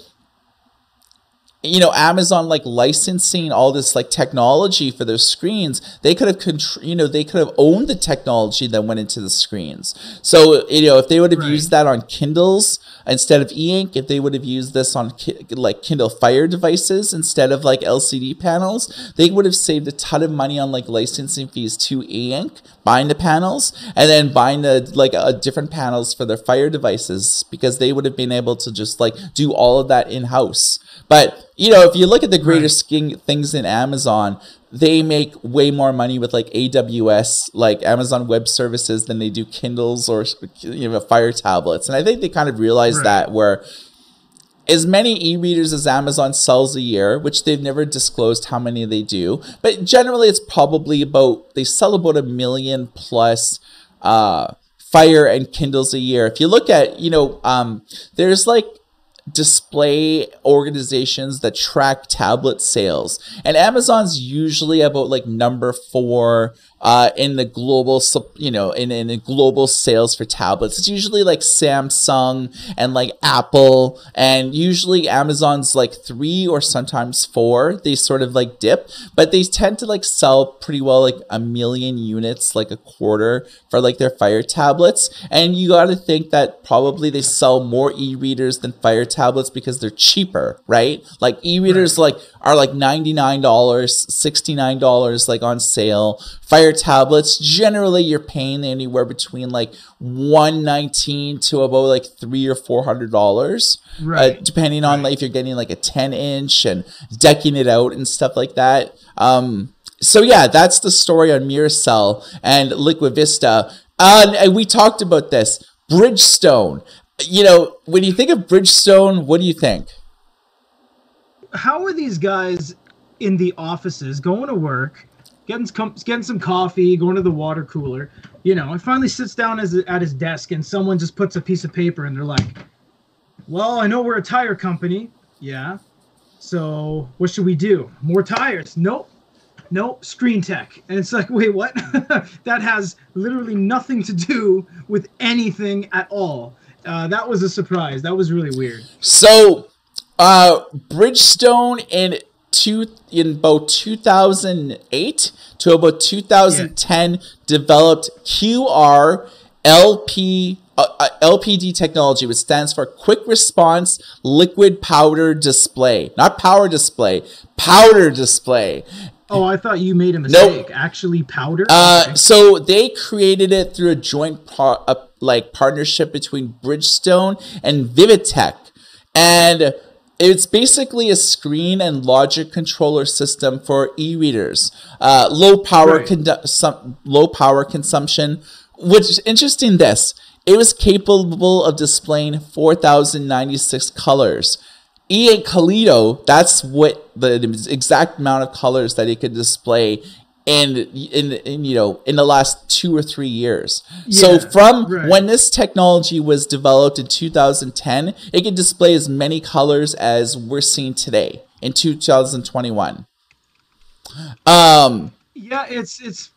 you know, Amazon like licensing all this like technology for their screens, they could have, contr you know, they could have owned the technology that went into the screens. So, you know, if they would have right. used that on Kindles instead of E-Ink, if they would have used this on ki like Kindle Fire devices instead of like L C D panels, they would have saved a ton of money on like licensing fees to E-Ink, buying the panels and then buying the like uh, different panels for their Fire devices because they would have been able to just like do all of that in-house. But, you know, if you look at the greater right. things in Amazon, they make way more money with like A W S, like Amazon Web Services, than they do Kindles or you know Fire tablets. And I think they kind of realized right. that where as many e-readers as Amazon sells a year, which they've never disclosed how many they do, but generally it's probably about, they sell about a million plus uh, Fire and Kindles a year. If you look at, you know, um, there's like display organizations that track tablet sales, and Amazon's usually about like number four uh in the global you know in in the global sales for tablets. It's usually like Samsung and like Apple, and usually Amazon's like three or sometimes four. They sort of like dip, but they tend to like sell pretty well like a million units like a quarter for like their Fire tablets. And you got to think that probably they sell more e-readers than Fire tablets because they're cheaper, right? Like e-readers right. like are like ninety-nine dollars, sixty-nine dollars like on sale. Fire tablets, generally you're paying anywhere between like one nineteen to about like three or four hundred dollars, right? Uh, depending on right. like if you're getting like a ten inch and decking it out and stuff like that. Um, so yeah, that's the story on Miracell and Liquavista. Uh, and, and we talked about this Bridgestone. You know, when you think of Bridgestone, what do you think? How are these guys in the offices going to work? Getting, getting some coffee, going to the water cooler, you know, and finally sits down as, at his desk and someone just puts a piece of paper and they're like, well, I know we're a tire company. Yeah. So what should we do? More tires? Nope. Nope. Screen tech. And it's like, wait, what? That has literally nothing to do with anything at all. Uh, that was a surprise. That was really weird. So uh, Bridgestone and... Two, in about two thousand eight to about two thousand ten yeah. developed Q R L P uh, L P D technology, which stands for Quick Response Liquid Powder Display. Not power display, powder display. Oh, I thought you made a mistake. Nope. Actually, powder? Uh, okay. So they created it through a joint par a, like partnership between Bridgestone and Vivitech. And it's basically a screen and logic controller system for e-readers. Uh, low power right. condu some, low power consumption, which is interesting this. It was capable of displaying four thousand ninety-six colors. E-Ink Kaleido, that's what the, the exact amount of colors that it could display in, in, in, you know, in the last two or three years. Yeah, so from right. when this technology was developed in two thousand ten, it could display as many colors as we're seeing today in two thousand twenty-one. Um, yeah, it's, it's,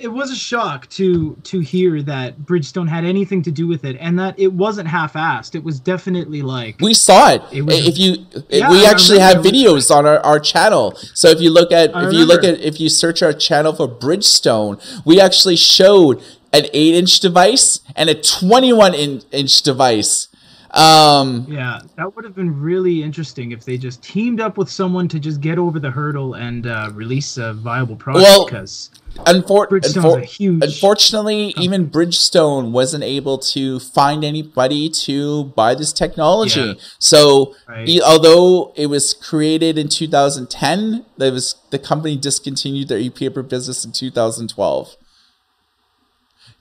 it was a shock to to hear that Bridgestone had anything to do with it, and that it wasn't half-assed. It was definitely like we saw it. it was, if you, yeah, we I actually have videos on our, our channel. So if you look at, if you look at, if you search our channel for Bridgestone, we actually showed an eight-inch device and a twenty-one-inch device. Um, yeah, that would have been really interesting if they just teamed up with someone to just get over the hurdle and uh, release a viable product. Well, because unfor unfor a huge unfortunately, company. even Bridgestone wasn't able to find anybody to buy this technology. Yeah. So, right. e although it was created in two thousand ten, that was the company discontinued their e-paper business in two thousand twelve.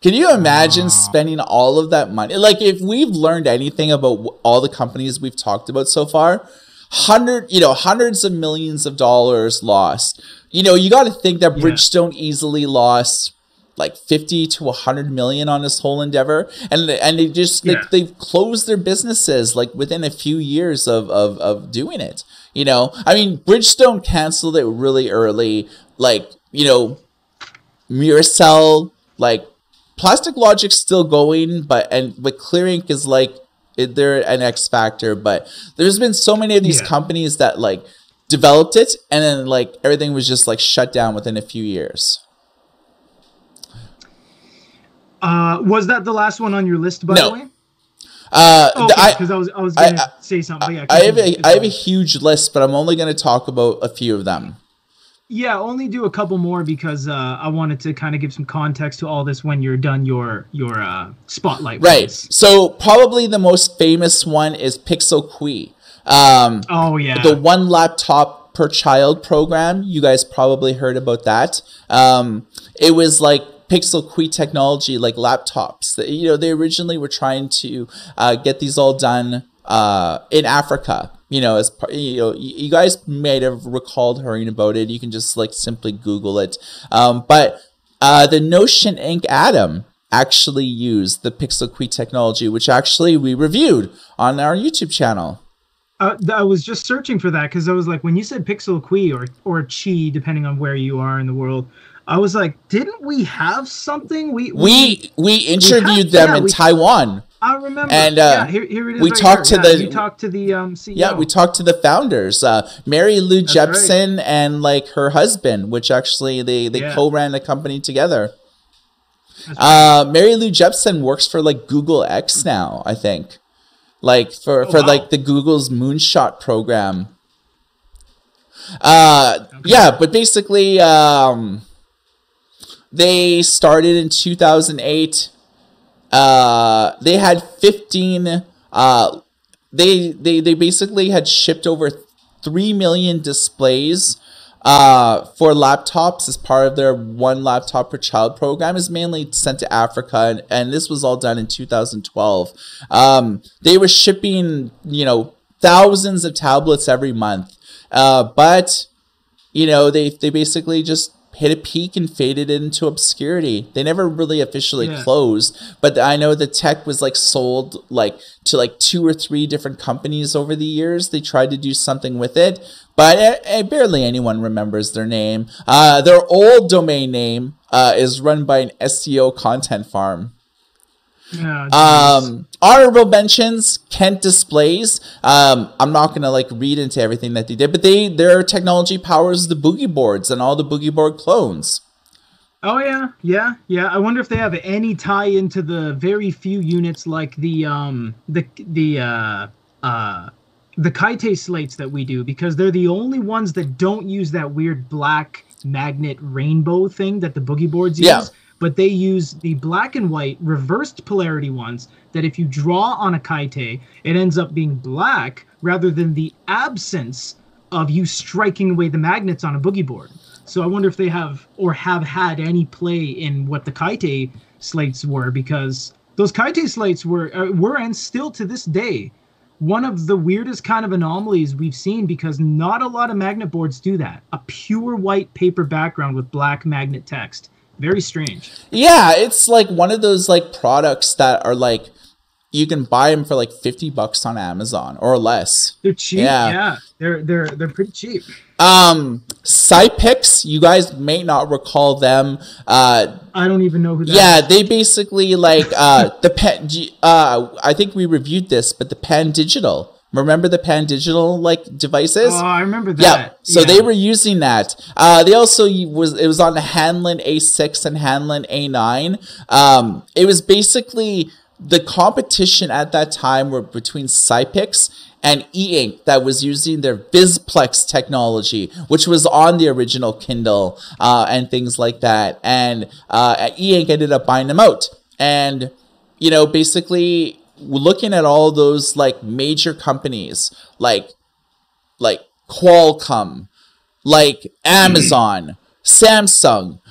Can you imagine spending all of that money? Like, if we've learned anything about all the companies we've talked about so far, hundred, you know, hundreds of millions of dollars lost. You know, you got to think that Bridgestone yeah. easily lost like fifty to a hundred million on this whole endeavor, and and they just yeah. they, they've closed their businesses like within a few years of of of doing it. You know, I mean, Bridgestone canceled it really early. Like, you know, Miracell, like. Plastic Logic's still going, but and but Clear Ink is like it, they're an X factor. But there's been so many of these yeah. companies that like developed it, and then like everything was just like shut down within a few years. Uh, was that the last one on your list? By no. the way, uh, oh, okay, because I, I was I was gonna I, say something. Yeah, I have a, I have a huge list, but I'm only gonna talk about a few of them. Yeah, only do a couple more because uh, I wanted to kind of give some context to all this when you're done your your uh, spotlight. Right. Ones. So probably the most famous one is Pixel Qi. Um, oh, yeah. The one laptop per child program. You guys probably heard about that. Um, it was like Pixel Qi technology, like laptops. You know, they originally were trying to uh, get these all done uh, in Africa. You know, as you know, you guys might have recalled hearing about it. You can just like simply Google it. Um, but uh, the Notion Ink Atom actually used the Pixel Qi technology, which actually we reviewed on our YouTube channel. Uh, I was just searching for that because I was like, when you said Pixel Qi or or Qi, depending on where you are in the world, I was like, didn't we have something? We we we, we interviewed we have, them yeah, in Taiwan. I remember. And uh, yeah, here, here it is. We right talked here. to yeah, the. We talked to the um, C E O. Yeah, we talked to the founders, uh, Mary Lou That's Jepsen right. and like her husband, which actually they they yeah. co-ran the company together. Right. Uh, Mary Lou Jepsen works for like Google X now, I think, like for oh, for wow. like the Google's Moonshot program. Uh, okay. yeah, but basically, um, they started in two thousand eight. Uh, they had fifteen, uh, they, they, they basically had shipped over three million displays, uh, for laptops as part of their one laptop per child program. Is mainly sent to Africa. And, and this was all done in two thousand twelve. Um, they were shipping, you know, thousands of tablets every month. Uh, but you know, they, they basically just hit a peak and faded into obscurity. They never really officially yeah. closed, but I know the tech was like sold like to like two or three different companies over the years. They tried to do something with it, but it, it barely anyone remembers their name. Uh, their old domain name uh, is run by an S E O content farm. Oh, um, honorable mentions, Kent Displays. Um, I'm not going to like read into everything that they did, but they, their technology powers the Boogie boards and all the Boogie board clones. Oh, yeah, yeah, yeah. I wonder if they have any tie into the very few units like the um, the the uh, uh, the Kaite slates that we do, because they're the only ones that don't use that weird black magnet rainbow thing that the boogie boards use. Yeah. But they use the black and white reversed polarity ones that if you draw on a Kaite, it ends up being black rather than the absence of you striking away the magnets on a boogie board. So I wonder if they have or have had any play in what the Kaite slates were, because those Kaite slates were, uh, were and still to this day, one of the weirdest kind of anomalies we've seen, because not a lot of magnet boards do that. A pure white paper background with black magnet text. Very strange. Yeah, it's like one of those like products that are like, you can buy them for like fifty bucks on Amazon or less. They're cheap. Yeah. yeah. They're they're they're pretty cheap. Um Cypix, you guys may not recall them. Uh I don't even know who that yeah, is. Yeah, they basically like uh the Pan uh I think we reviewed this, but the Pan Digital. Remember the Pan Digital like devices? Oh, I remember that. Yep. So yeah. So they were using that. Uh, they also was it was on the Hanlon A six and Hanlon A nine. Um, it was basically the competition at that time were between Cypix and E-Ink that was using their Visplex technology, which was on the original Kindle uh, and things like that. And uh, E-Ink ended up buying them out. And you know, basically, looking at all those like major companies like like Qualcomm, like Amazon, Samsung,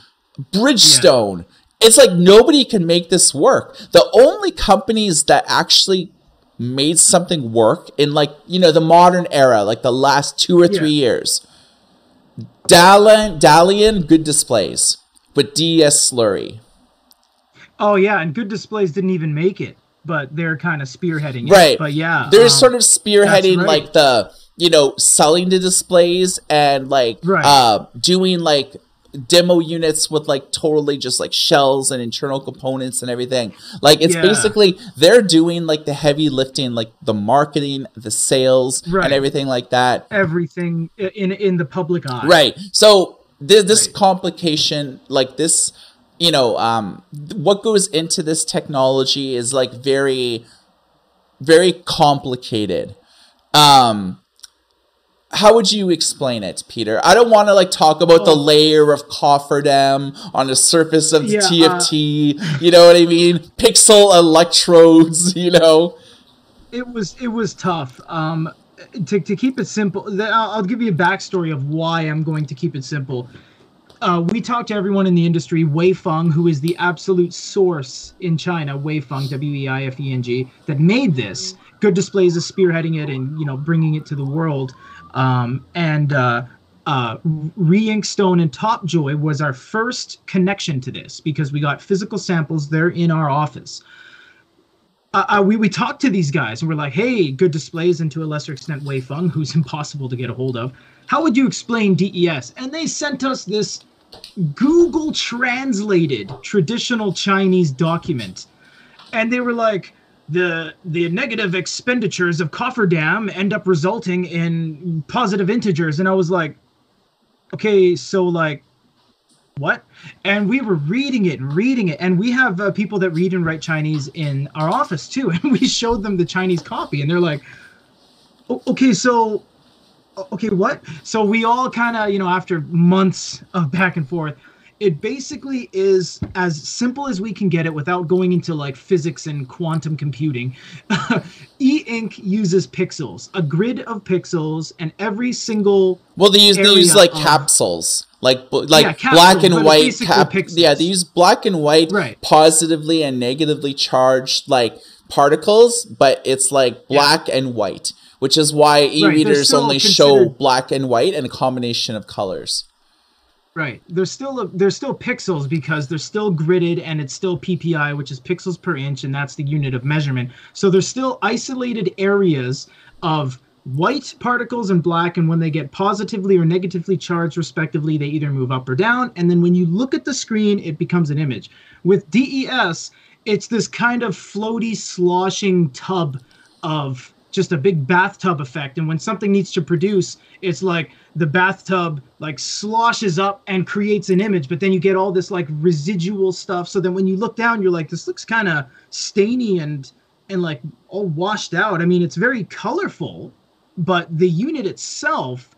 Bridgestone. Yeah. It's like nobody can make this work. The only companies that actually made something work in like, you know, the modern era, like the last two or yeah. three years, Dalian, Dalian Good Displays with D E S slurry. Oh yeah, and Good Displays didn't even make it, but they're kind of spearheading it. Right. But yeah. They're um, sort of spearheading right. like the, you know, selling the displays and like right. uh, doing like demo units with like totally just like shells and internal components and everything. Like it's yeah. basically they're doing like the heavy lifting, like the marketing, the sales right. and everything like that. Everything in in the public eye. Right. So th this right. complication, like this, you know, um, what goes into this technology is like very, very complicated. Um, how would you explain it, Peter? I don't want to like talk about oh. the layer of cofferdam on the surface of the yeah, T F T. Uh, you know what I mean? Pixel electrodes. You know, it was it was tough. Um, to to keep it simple, I'll give you a backstory of why I'm going to keep it simple. Uh, we talked to everyone in the industry. Wei Feng, who is the absolute source in China, Wei Feng, W E I F E N G, that made this. Good Displays is spearheading it and, you know, bringing it to the world. Um, and uh, uh, Reinkstone and Topjoy was our first connection to this because we got physical samples. They're in our office. Uh, uh, we, we talked to these guys and we're like, hey, Good Displays and to a lesser extent Wei Feng, who's impossible to get a hold of. How would you explain D E S? And they sent us this Google translated traditional Chinese document, and they were like, the the negative expenditures of cofferdam end up resulting in positive integers. And I was like, okay, so like what? And we were reading it and reading it, and we have uh, people that read and write Chinese in our office too, and we showed them the Chinese copy and they're like, oh, okay, so okay, what? So we all kind of, you know, after months of back and forth, it basically is as simple as we can get it without going into like physics and quantum computing. E-Ink uses pixels, a grid of pixels, and every single well, they use, they use like of, capsules, like like yeah, capsules, black and white. Cap yeah, they use black and white, right. positively and negatively charged like particles, but it's like black yeah. and white. Which is why e-readers right, only show black and white and a combination of colors. Right. There's still a, there's still pixels because they're still gridded, and it's still P P I, which is pixels per inch, and that's the unit of measurement. So there's still isolated areas of white particles and black, and when they get positively or negatively charged respectively, they either move up or down. And then when you look at the screen, it becomes an image. With D E S, it's this kind of floaty, sloshing tub of just a big bathtub effect. And when something needs to produce, it's like the bathtub like sloshes up and creates an image, but then you get all this like residual stuff. So then when you look down, you're like, this looks kind of stainy and and like all washed out. I mean, it's very colorful, but the unit itself,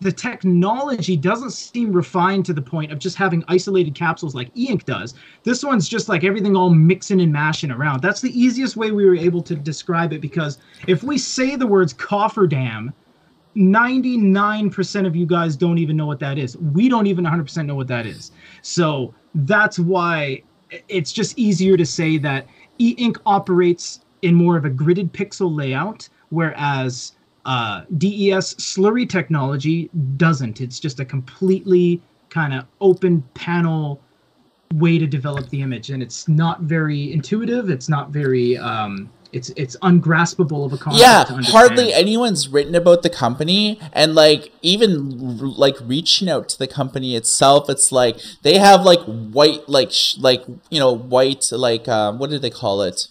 the technology doesn't seem refined to the point of just having isolated capsules like E-Ink does. This one's just like everything all mixing and mashing around. That's the easiest way we were able to describe it, because if we say the words cofferdam, ninety-nine percent of you guys don't even know what that is. We don't even one hundred percent know what that is. So that's why it's just easier to say that E-Ink operates in more of a gridded pixel layout, whereas Uh, D E S slurry technology doesn't. It's just a completely kind of open panel way to develop the image, and it's not very intuitive. It's not very. Um, it's it's ungraspable of a concept. Yeah, to understand. Hardly anyone's written about the company, and like even like reaching out to the company itself. It's like they have like white like sh like you know white like um, what do they call it?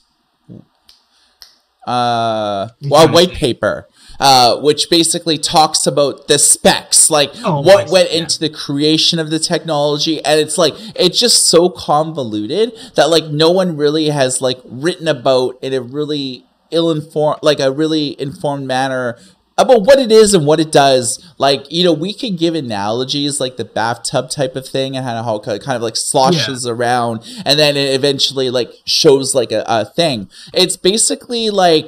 Uh, well, white paper. Uh, which basically talks about the specs, like oh, what nice. went yeah. into the creation of the technology. And it's like, it's just so convoluted that like no one really has like written about in a really ill-informed, like a really informed manner about what it is and what it does. Like, you know, we could give analogies like the bathtub type of thing and how it kind of like sloshes yeah. around and then it eventually like shows like a, a thing. It's basically like,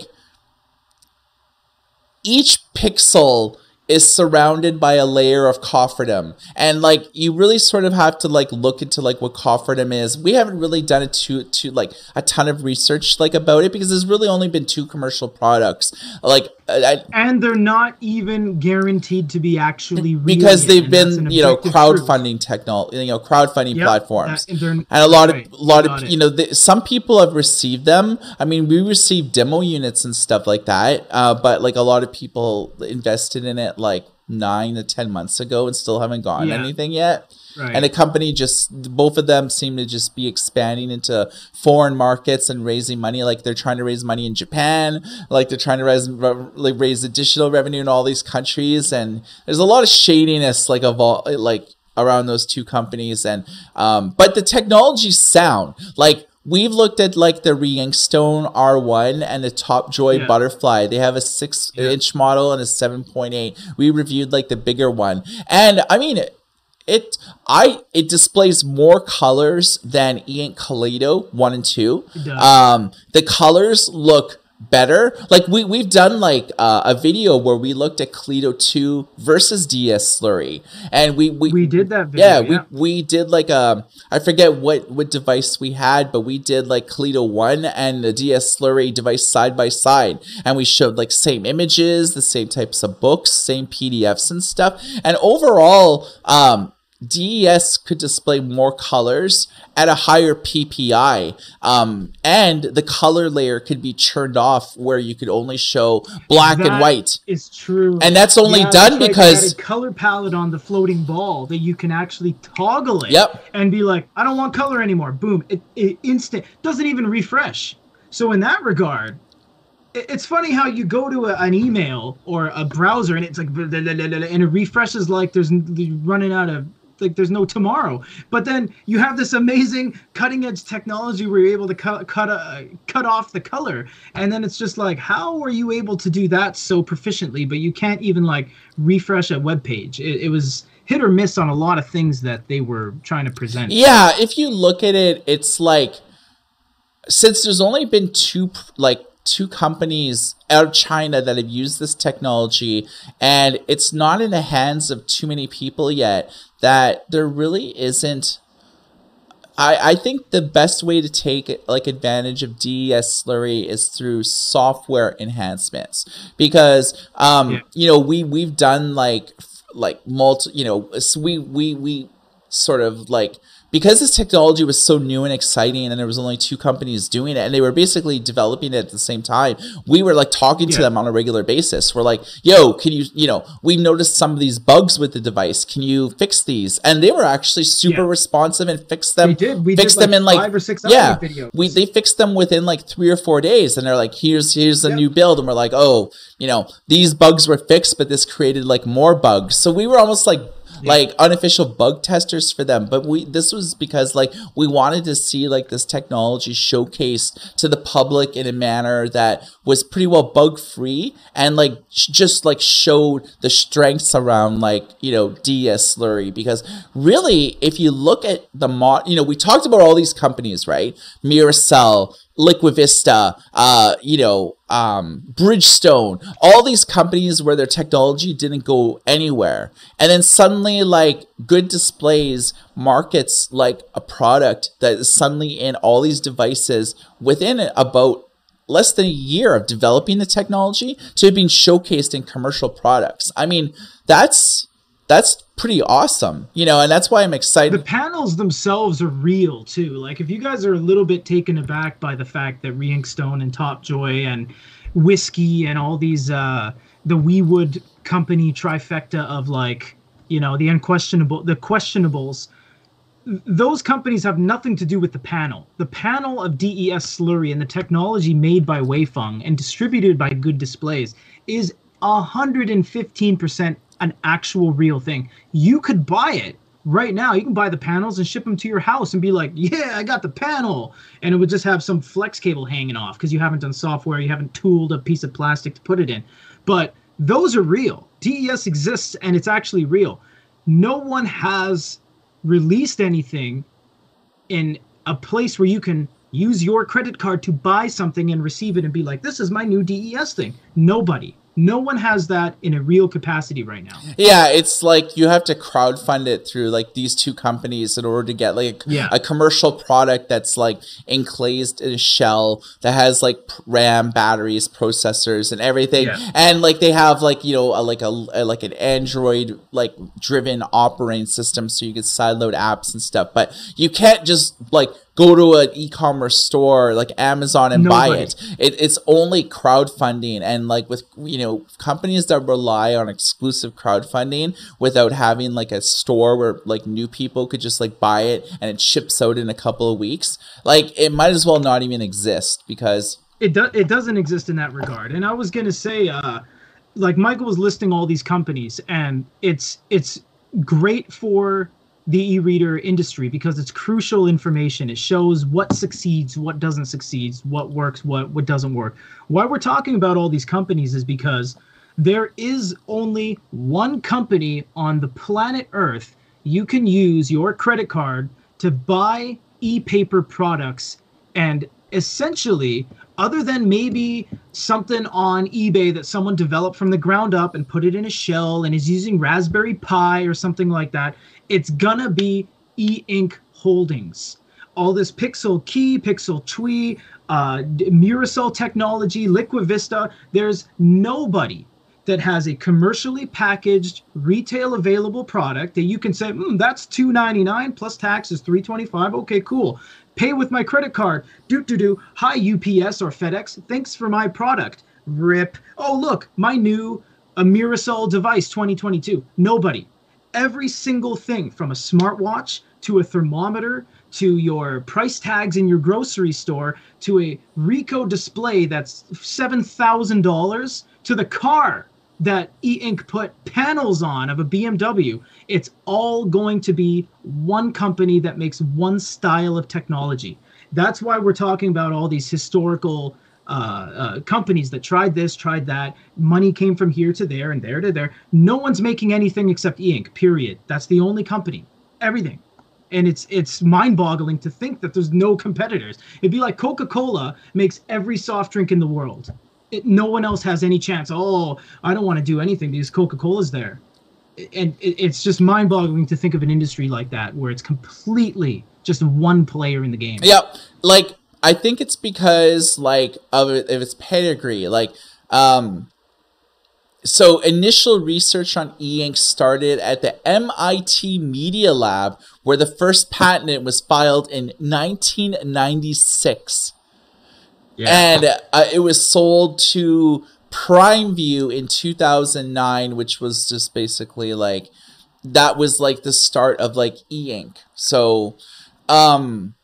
each pixel is surrounded by a layer of cofferdom, and like you really sort of have to like look into like what cofferdom is. We haven't really done it to to like a ton of research like about it, because there's really only been two commercial products, like I, and they're not even guaranteed to be actually real because they've been you know crowdfunding technology, you know crowdfunding yep, platforms, that, and a lot right, of a lot of it. you know the, some people have received them. I mean, we received demo units and stuff like that, uh, but like a lot of people invested in it like nine to ten months ago and still haven't gotten yeah. anything yet. Right. And the company just, both of them seem to just be expanding into foreign markets and raising money. Like they're trying to raise money in Japan, like they're trying to raise, like raise additional revenue in all these countries. And there's a lot of shadiness like of all, like around those two companies. And, um, but the technology's sound. Like we've looked at like the Ringstone R one and the Topjoy yeah. Butterfly. They have a six yeah. inch model and a seven point eight. We reviewed like the bigger one. And I mean, it, It I it displays more colors than E-Ink Kaleido one and two. Um, the colors look better. Like we we've done like uh, a video where we looked at Kaleido two versus D S slurry, and we we, we did that video. Yeah, yeah. we we did like a, I forget what what device we had, but we did like Kaleido one and the D S slurry device side by side, and we showed like same images, the same types of books, same P D Fs and stuff, and overall, um. D E S could display more colors at a higher P P I, um, and the color layer could be churned off where you could only show black that and white. It's true, and that's only yeah, done that's because like a color palette on the floating ball that you can actually toggle it. Yep. And be like, I don't want color anymore. Boom! It, it instant doesn't even refresh. So in that regard, it's funny how you go to a, an email or a browser and it's like blah, blah, blah, blah, and it refreshes like there's you're running out of. Like there's no tomorrow, but then you have this amazing cutting edge technology where you're able to cut cut uh, cut off the color, and then it's just like, how are you able to do that so proficiently? But you can't even like refresh a web page. It, it was hit or miss on a lot of things that they were trying to present. Yeah, if you look at it, it's like since there's only been two like. two companies out of China that have used this technology, and it's not in the hands of too many people yet, that there really isn't. I, I think the best way to take like advantage of D E S slurry is through software enhancements, because um, yeah. you know we we've done like like multi you know we we we sort of like because this technology was so new and exciting, and there was only two companies doing it, and they were basically developing it at the same time, we were like talking yeah. to them on a regular basis. We're like, yo, can you, you know, we noticed some of these bugs with the device. Can you fix these? And they were actually super yeah. responsive and fixed them. They did. We fixed did them like in like five or six yeah, videos. We, they fixed them within like three or four days. And they're like, here's, here's a yep. new build. And we're like, oh, you know, these bugs were fixed, but this created like more bugs. So we were almost like, like unofficial bug testers for them. But we this was because like we wanted to see like this technology showcased to the public in a manner that was pretty well bug free, and like sh just like showed the strengths around like, you know, D E S slurry. Because really, if you look at the mod, you know, we talked about all these companies, right? Miracell, Liquavista, uh, you know, um, Bridgestone, all these companies where their technology didn't go anywhere. And then suddenly, like, Good Displays markets, like, a product that is suddenly in all these devices within about less than a year of developing the technology to being showcased in commercial products. I mean, that's... that's pretty awesome, you know, and that's why I'm excited. The panels themselves are real too. Like, if you guys are a little bit taken aback by the fact that Reinkstone and Topjoy and Whiskey and all these, uh, the WeWood company trifecta of, like, you know, the unquestionable, the questionables, those companies have nothing to do with the panel. The panel of D E S slurry and the technology made by Wei Feng and distributed by Good Displays is one hundred fifteen percent an actual real thing. You could buy it right now. You can buy the panels and ship them to your house and be like, yeah, I got the panel. And it would just have some flex cable hanging off because you haven't done software, you haven't tooled a piece of plastic to put it in. But those are real. D E S exists and it's actually real. No one has released anything in a place where you can use your credit card to buy something and receive it and be like, this is my new D E S thing. Nobody. No one has that in a real capacity right now. Yeah, it's like you have to crowdfund it through like these two companies in order to get like yeah. a commercial product that's like enclosed in a shell that has like RAM, batteries, processors, and everything. Yeah. And like they have like, you know, a, like a, a like an Android like driven operating system, so you can sideload apps and stuff. But you can't just like go to an e-commerce store like Amazon and Nobody. buy it. it. It's only crowdfunding. And like with, you know, companies that rely on exclusive crowdfunding without having like a store where like new people could just like buy it and it ships out in a couple of weeks, like it might as well not even exist, because it, do it doesn't exist in that regard. And I was going to say, uh, like Michael was listing all these companies, and it's, it's great for the e-reader industry because it's crucial information. It shows what succeeds, what doesn't succeed, what works, what what doesn't work. Why we're talking about all these companies is because there is only one company on the planet Earth you can use your credit card to buy e-paper products, and essentially, other than maybe something on eBay that someone developed from the ground up and put it in a shell and is using Raspberry Pi or something like that, it's gonna be E-Ink Holdings. All this Pixel Qi, Pixel Qi, uh, Mirasol technology, Liquavista. There's nobody that has a commercially packaged, retail available product that you can say, hmm, that's two ninety-nine plus tax is three twenty-five. Okay, cool. Pay with my credit card. Do do do. Hi, U P S or FedEx. Thanks for my product. Rip. Oh, look, my new Mirasol device twenty twenty-two. Nobody. Every single thing, from a smartwatch to a thermometer to your price tags in your grocery store to a Ricoh display that's seven thousand dollars to the car that E-Ink put panels on of a B M W, it's all going to be one company that makes one style of technology. That's why we're talking about all these historical uh, uh, companies that tried this, tried that. Money came from here to there and there to there. No one's making anything except E-Ink, period. That's the only company. Everything. And it's it's mind-boggling to think that there's no competitors. It'd be like Coca-Cola makes every soft drink in the world. It, no one else has any chance. Oh, I don't want to do anything because Coca-Cola's there. And it, it's just mind-boggling to think of an industry like that where it's completely just one player in the game. Yeah, like, I think it's because, like, of, of its pedigree. Like, um, So initial research on E-Ink started at the M I T Media Lab, where the first patent was filed in nineteen ninety-six. Yeah. And uh, it was sold to PrimeView in two thousand nine, which was just basically like, that was like the start of like E-Ink. So um,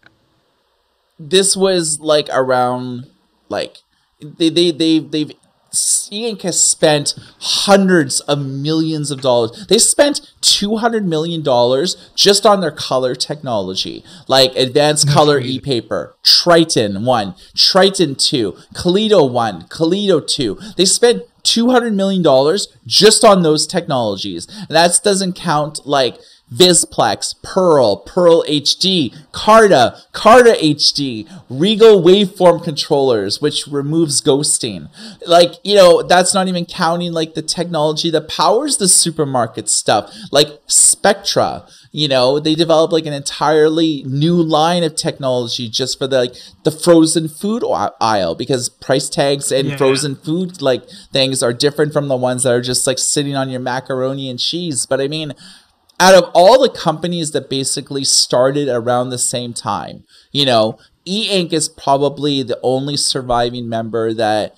this was like around like, they, they, they, they've, E-Ink has spent hundreds of millions of dollars. They spent two hundred million dollars just on their color technology, like Advanced Color E-Paper, Triton one, Triton two, Kaleido one, Kaleido two. They spent two hundred million dollars just on those technologies. And that doesn't count like Visplex, Pearl, Pearl H D, Carta, Carta H D, Regal waveform controllers, which removes ghosting. Like, you know, that's not even counting like the technology that powers the supermarket stuff, like Spectra. You know, they developed like an entirely new line of technology just for the, like, the frozen food aisle, because price tags and yeah. frozen food like things are different from the ones that are just like sitting on your macaroni and cheese. But I mean, out of all the companies that basically started around the same time, you know, E-Ink is probably the only surviving member that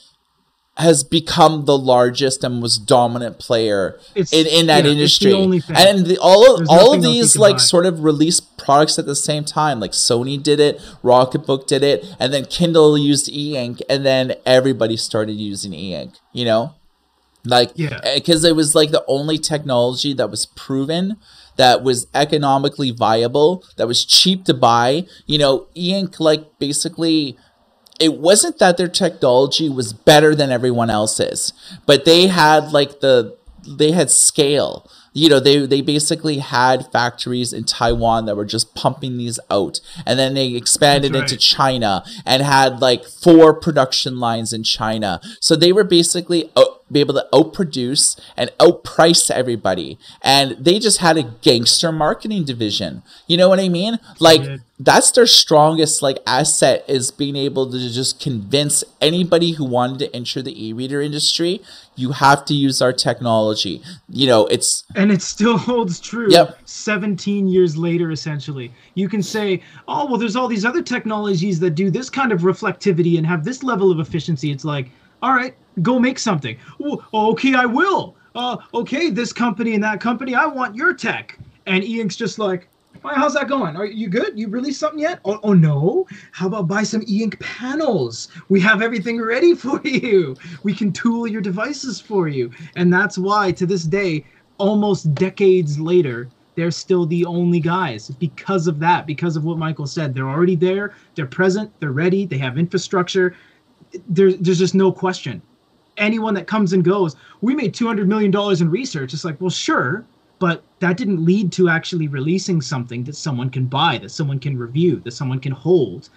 has become the largest and most dominant player it's, in, in that yeah, industry. The and the, all of There's all of these like buy. sort of released products at the same time. Like Sony did it, Rocketbook did it, and then Kindle used E-Ink, and then everybody started using E-Ink, you know? Like, because yeah. it was like the only technology that was proven, that was economically viable, that was cheap to buy. You know, E-Ink, like, basically, it wasn't that their technology was better than everyone else's, but they had like the, they had scale. You know, they, they basically had factories in Taiwan that were just pumping these out. And then they expanded That's right. into China and had like four production lines in China. So they were basically out, be able to outproduce and outprice everybody. And they just had a gangster marketing division. You know what I mean? Like, yeah. that's their strongest like asset, is being able to just convince anybody who wanted to enter the e-reader industry, you have to use our technology. You know, it's... And it still holds true yep. seventeen years later, essentially. You can say, oh, well, there's all these other technologies that do this kind of reflectivity and have this level of efficiency. It's like, all right, go make something. Ooh, okay, I will. Uh, okay, this company and that company, I want your tech. And E-Ink's just like, well, how's that going? Are you good? You released something yet? Oh, oh no. How about buy some E-Ink panels? We have everything ready for you. We can tool your devices for you. And that's why, to this day, almost decades later, they're still the only guys, because of that, because of what Michael said. They're already there. They're present. They're ready. They have infrastructure. There, there's just no question. Anyone that comes and goes, we made two hundred million dollars in research. It's like, well, sure, but that didn't lead to actually releasing something that someone can buy, that someone can review, that someone can hold.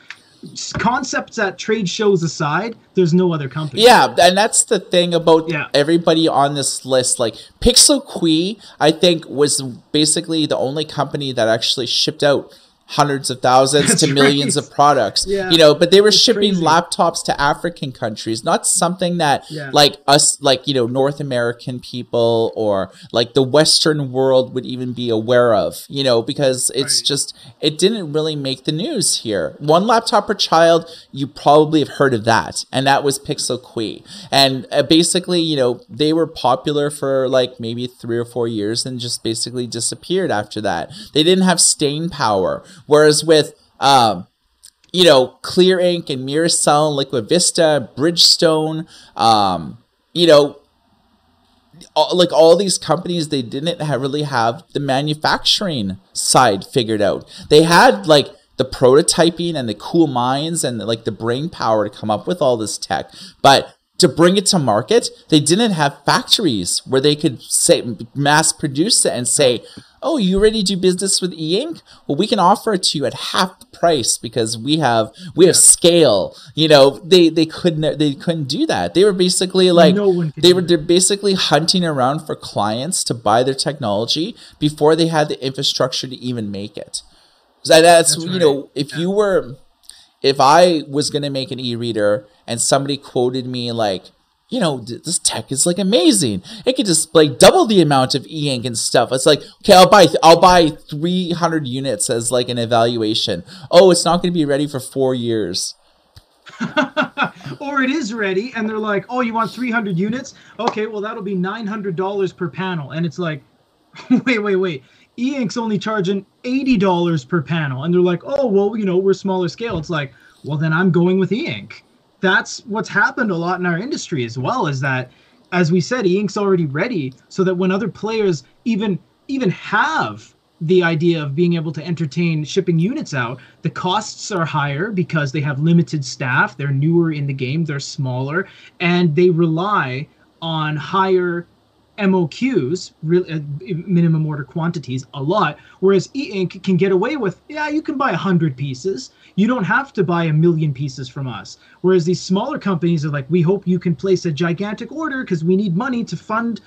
Concepts at trade shows aside, there's no other company. Yeah, and that's the thing about yeah. everybody on this list. Like Pixel Qi, I think, was basically the only company that actually shipped out hundreds of thousands that's to right. millions of products. Yeah. You know, but they were it's shipping crazy. laptops to African countries, not something that yeah. like us, like, you know, North American people or like the Western world would even be aware of, you know, because it's right. just, it didn't really make the news here. One laptop per child, you probably have heard of that. And that was Pixel Qi. And uh, basically, you know, they were popular for like maybe three or four years and just basically disappeared after that. They didn't have staying power. Whereas with, um, you know, Clear Ink and Miracell, Liquavista, Bridgestone, um, you know, all, like all these companies, they didn't have really have the manufacturing side figured out. They had like the prototyping and the cool minds and the, like the brain power to come up with all this tech, but to bring it to market, they didn't have factories where they could say mass produce it and say, oh, you already do business with E-Ink? Well, we can offer it to you at half the price because we have we have scale. You know, they they couldn't they couldn't do that. They were basically like no one could they were they're basically hunting around for clients to buy their technology before they had the infrastructure to even make it. So that's, that's you right. know, if yeah. you were if I was gonna make an e-reader and somebody quoted me like you know, this tech is like amazing. It could display double the amount of e-ink and stuff. It's like, okay, I'll buy, I'll buy three hundred units as like an evaluation. Oh, it's not going to be ready for four years. Or it is ready and they're like, oh, you want three hundred units? Okay, well, that'll be nine hundred dollars per panel. And it's like, wait, wait, wait. E-Ink's only charging eighty dollars per panel. And they're like, oh, well, you know, we're smaller scale. It's like, well, then I'm going with E-Ink. That's what's happened a lot in our industry as well, is that, as we said, E-Ink's already ready, so that when other players even even have the idea of being able to entertain shipping units out, the costs are higher because they have limited staff, they're newer in the game, they're smaller, and they rely on higher M O Qs, minimum order quantities, a lot, whereas E-Ink can get away with, yeah, you can buy one hundred pieces. You don't have to buy a million pieces from us. Whereas these smaller companies are like, we hope you can place a gigantic order because we need money to fund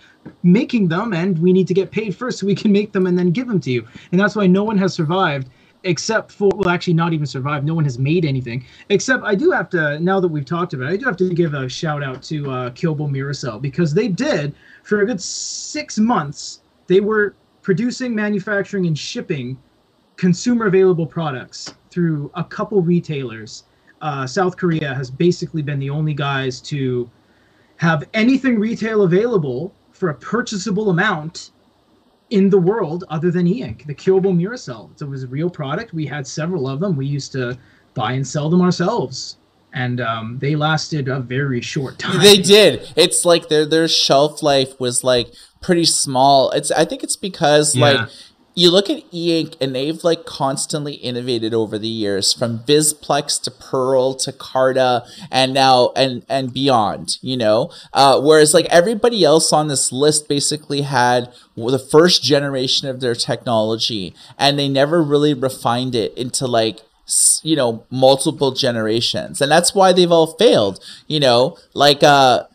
making them, and we need to get paid first so we can make them and then give them to you. And that's why no one has survived except for, well, actually not even survived. No one has made anything. Except I do have to, now that we've talked about it, I do have to give a shout out to uh, Kyobo Miracell, because they did, for a good six months, they were producing, manufacturing, and shipping consumer available products through a couple retailers. Uh, South Korea has basically been the only guys to have anything retail available for a purchasable amount in the world other than E-Ink, the Kyobo Miracell. So it was a real product. We had several of them. We used to buy and sell them ourselves. And um, they lasted a very short time. They did. It's like their their shelf life was like pretty small. It's I think it's because yeah. like you look at E-Ink and they've like constantly innovated over the years, from Visplex to Pearl to Carta and now and and beyond. You know, uh, whereas like everybody else on this list basically had the first generation of their technology, and they never really refined it into like, you know, multiple generations. And that's why they've all failed, you know, like uh,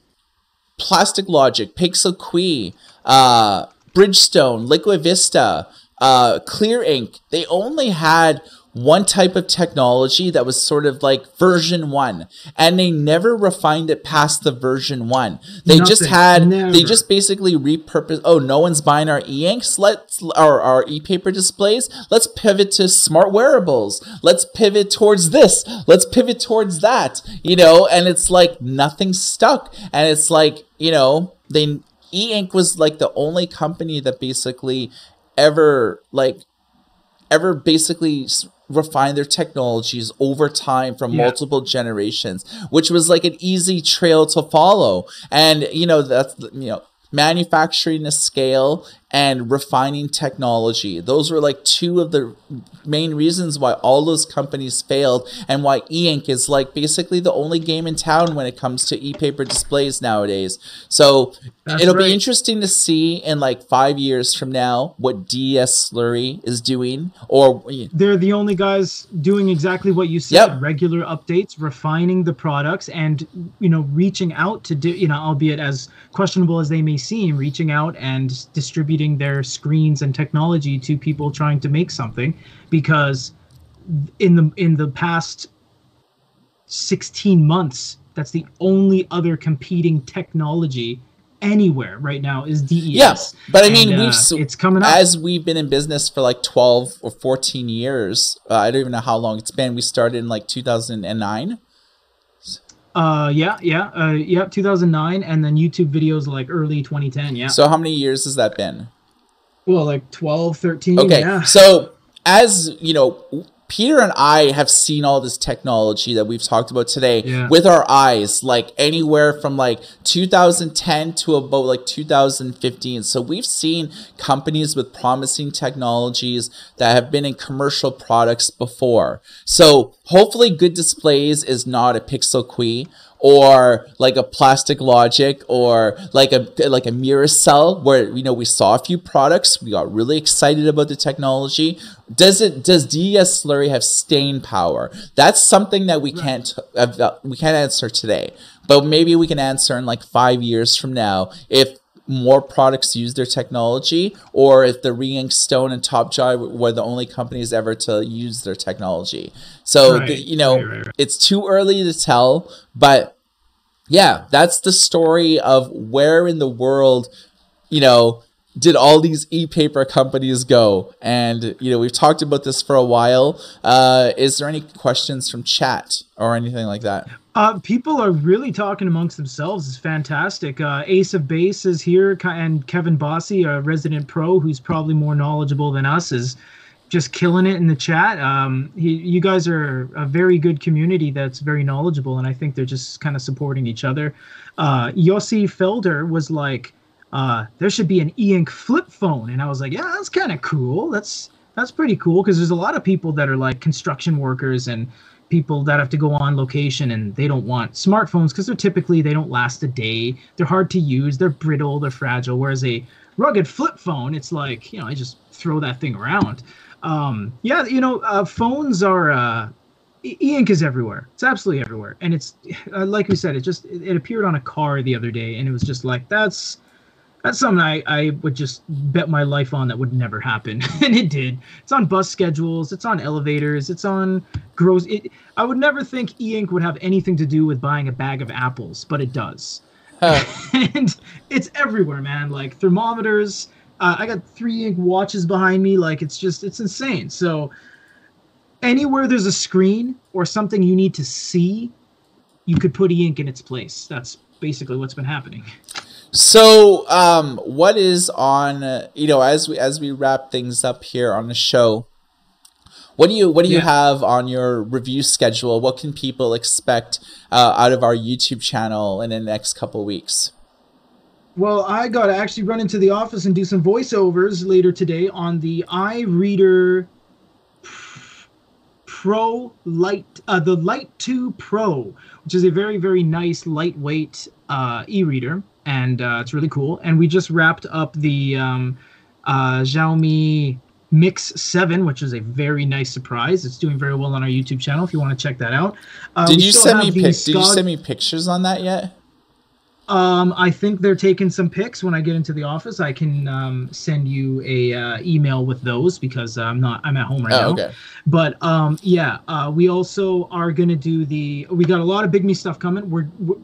Plastic Logic, Pixel Qi, uh, Bridgestone, Liquavista, uh, Clear Ink. They only had one type of technology that was sort of like version one, and they never refined it past the version one. They Nothing, just had, never. they just basically repurposed, oh, no one's buying our e-inks, let's, our, our e-paper displays, let's pivot to smart wearables, let's pivot towards this, let's pivot towards that, you know, and it's like nothing stuck. And it's like, you know, they, E-Ink was like the only company that basically ever like, ever basically refine their technologies over time from yeah. multiple generations, which was like an easy trail to follow. And, you know, that's, you know, manufacturing a scale and refining technology. Those were like two of the main reasons why all those companies failed, and why E-Ink is like basically the only game in town when it comes to e-paper displays nowadays. So That's it'll right. be interesting to see in like five years from now what D E S Slurry is doing. Or they're the only guys doing exactly what you said: yep. regular updates, refining the products, and you know, reaching out to do, you know, albeit as questionable as they may seem, reaching out and distributing their screens and technology to people trying to make something. Because in the in the past sixteen months, that's the only other competing technology anywhere right now is D E S. Yes, yeah, but I mean, and, uh, we've, it's coming up. As we've been in business for like twelve or fourteen years. Uh, I don't even know how long it's been. We started in like two thousand nine. Uh, yeah, yeah, uh, yeah, two thousand nine, and then YouTube videos like early twenty ten, yeah. So how many years has that been? Well, like twelve, thirteen, okay, yeah. So as, you know, Peter and I have seen all this technology that we've talked about today yeah. with our eyes, like anywhere from like two thousand ten to about like two thousand fifteen. So we've seen companies with promising technologies that have been in commercial products before. So hopefully Good Displays is not a Pixel Qi, or like a Plastic Logic, or like a like a Miracell, where, you know, we saw a few products, we got really excited about the technology. Does it does D E S Slurry have staying power? That's something that we can't uh, we can't answer today, but maybe we can answer in like five years from now if more products use their technology, or if the Re-Ink, Stone, and Top Jai were the only companies ever to use their technology. So right. the, you know, right, right, right. it's too early to tell, but yeah, that's the story of where in the world, you know, did all these e-paper companies go. And, you know, we've talked about this for a while. Uh, is there any questions from chat or anything like that? Uh, people are really talking amongst themselves. It's fantastic. Uh, Ace of Base is here, and Kevin Bossy, a resident pro who's probably more knowledgeable than us, is just killing it in the chat. Um, he, you guys are a very good community that's very knowledgeable, and I think they're just kind of supporting each other. Uh, Yossi Felder was like, uh, there should be an E-Ink flip phone. And I was like, yeah, that's kind of cool. That's, that's pretty cool, because there's a lot of people that are like construction workers and people that have to go on location, and they don't want smartphones because they're typically, they don't last a day. They're hard to use. They're brittle. They're fragile. Whereas a rugged flip phone, it's like, you know, I just throw that thing around. Um, yeah, you know, uh, phones are, uh, E-Ink is everywhere. It's absolutely everywhere. And it's, uh, like we said, it just, it, it appeared on a car the other day, and it was just like, that's, that's something I, I would just bet my life on that would never happen. And it did. It's on bus schedules. It's on elevators. It's on gross. It, I would never think E-Ink would have anything to do with buying a bag of apples, but it does. Huh. And it's everywhere, man. Like thermometers. Uh, I got three E-Ink watches behind me. Like, it's just, it's insane. So anywhere there's a screen or something you need to see, you could put E-Ink in its place. That's basically what's been happening. So, um, what is on, uh, you know, as we, as we wrap things up here on the show, what do you, what do yeah. you have on your review schedule? What can people expect, uh, out of our YouTube channel in the next couple of weeks? Well, I got to actually run into the office and do some voiceovers later today on the iReader Pro Lite, uh, the Lite two Pro, which is a very, very nice, lightweight, uh, e-reader. And uh, it's really cool. And we just wrapped up the um, uh, Xiaomi Mix seven, which is a very nice surprise. It's doing very well on our YouTube channel if you want to check that out. Uh, did you send me pic Did you send me pictures on that yet? Um, I think they're taking some pics. When I get into the office, I can um, send you a uh, email with those, because I'm not I'm at home right oh, now. Okay. But um, yeah, uh, we also are gonna do the. We got a lot of Bigme stuff coming. We're, we're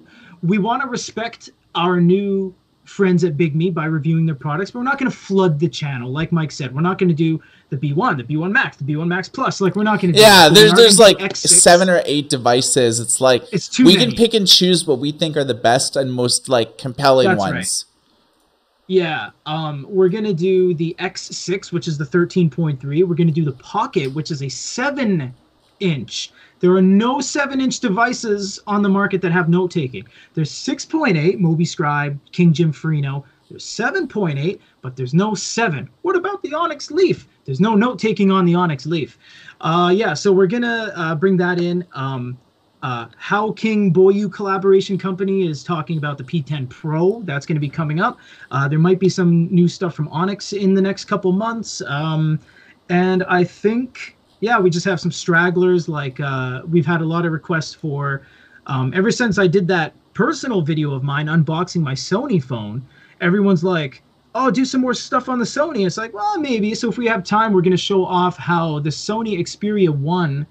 we want to respect our new friends at Bigme by reviewing their products, but we're not going to flood the channel. Like Mike said, we're not going to do the B one, the B one Max, the B one Max Plus. Like, we're not going to. Yeah, do there's there's like X six. Seven or eight devices. It's like it's too we many. Can pick and choose what we think are the best and most like compelling That's ones. Right. Yeah, um, we're going to do the X six, which is the thirteen point three. We're going to do the Pocket, which is a seven inch. There are no seven inch devices on the market that have note-taking. There's six point eight, Moby Scribe, King Jim Farino. There's seven point eight, but there's no seven. What about the Onyx Leaf? There's no note-taking on the Onyx Leaf. Uh, yeah, so we're going to uh, bring that in. Um, uh, How King Boyu Collaboration Company is talking about the P ten Pro. That's going to be coming up. Uh, there might be some new stuff from Onyx in the next couple months. Um, and I think... Yeah, we just have some stragglers. Like uh, we've had a lot of requests for, um, ever since I did that personal video of mine unboxing my Sony phone, everyone's like, oh, do some more stuff on the Sony. It's like, well, maybe. So if we have time, we're going to show off how the Sony Xperia one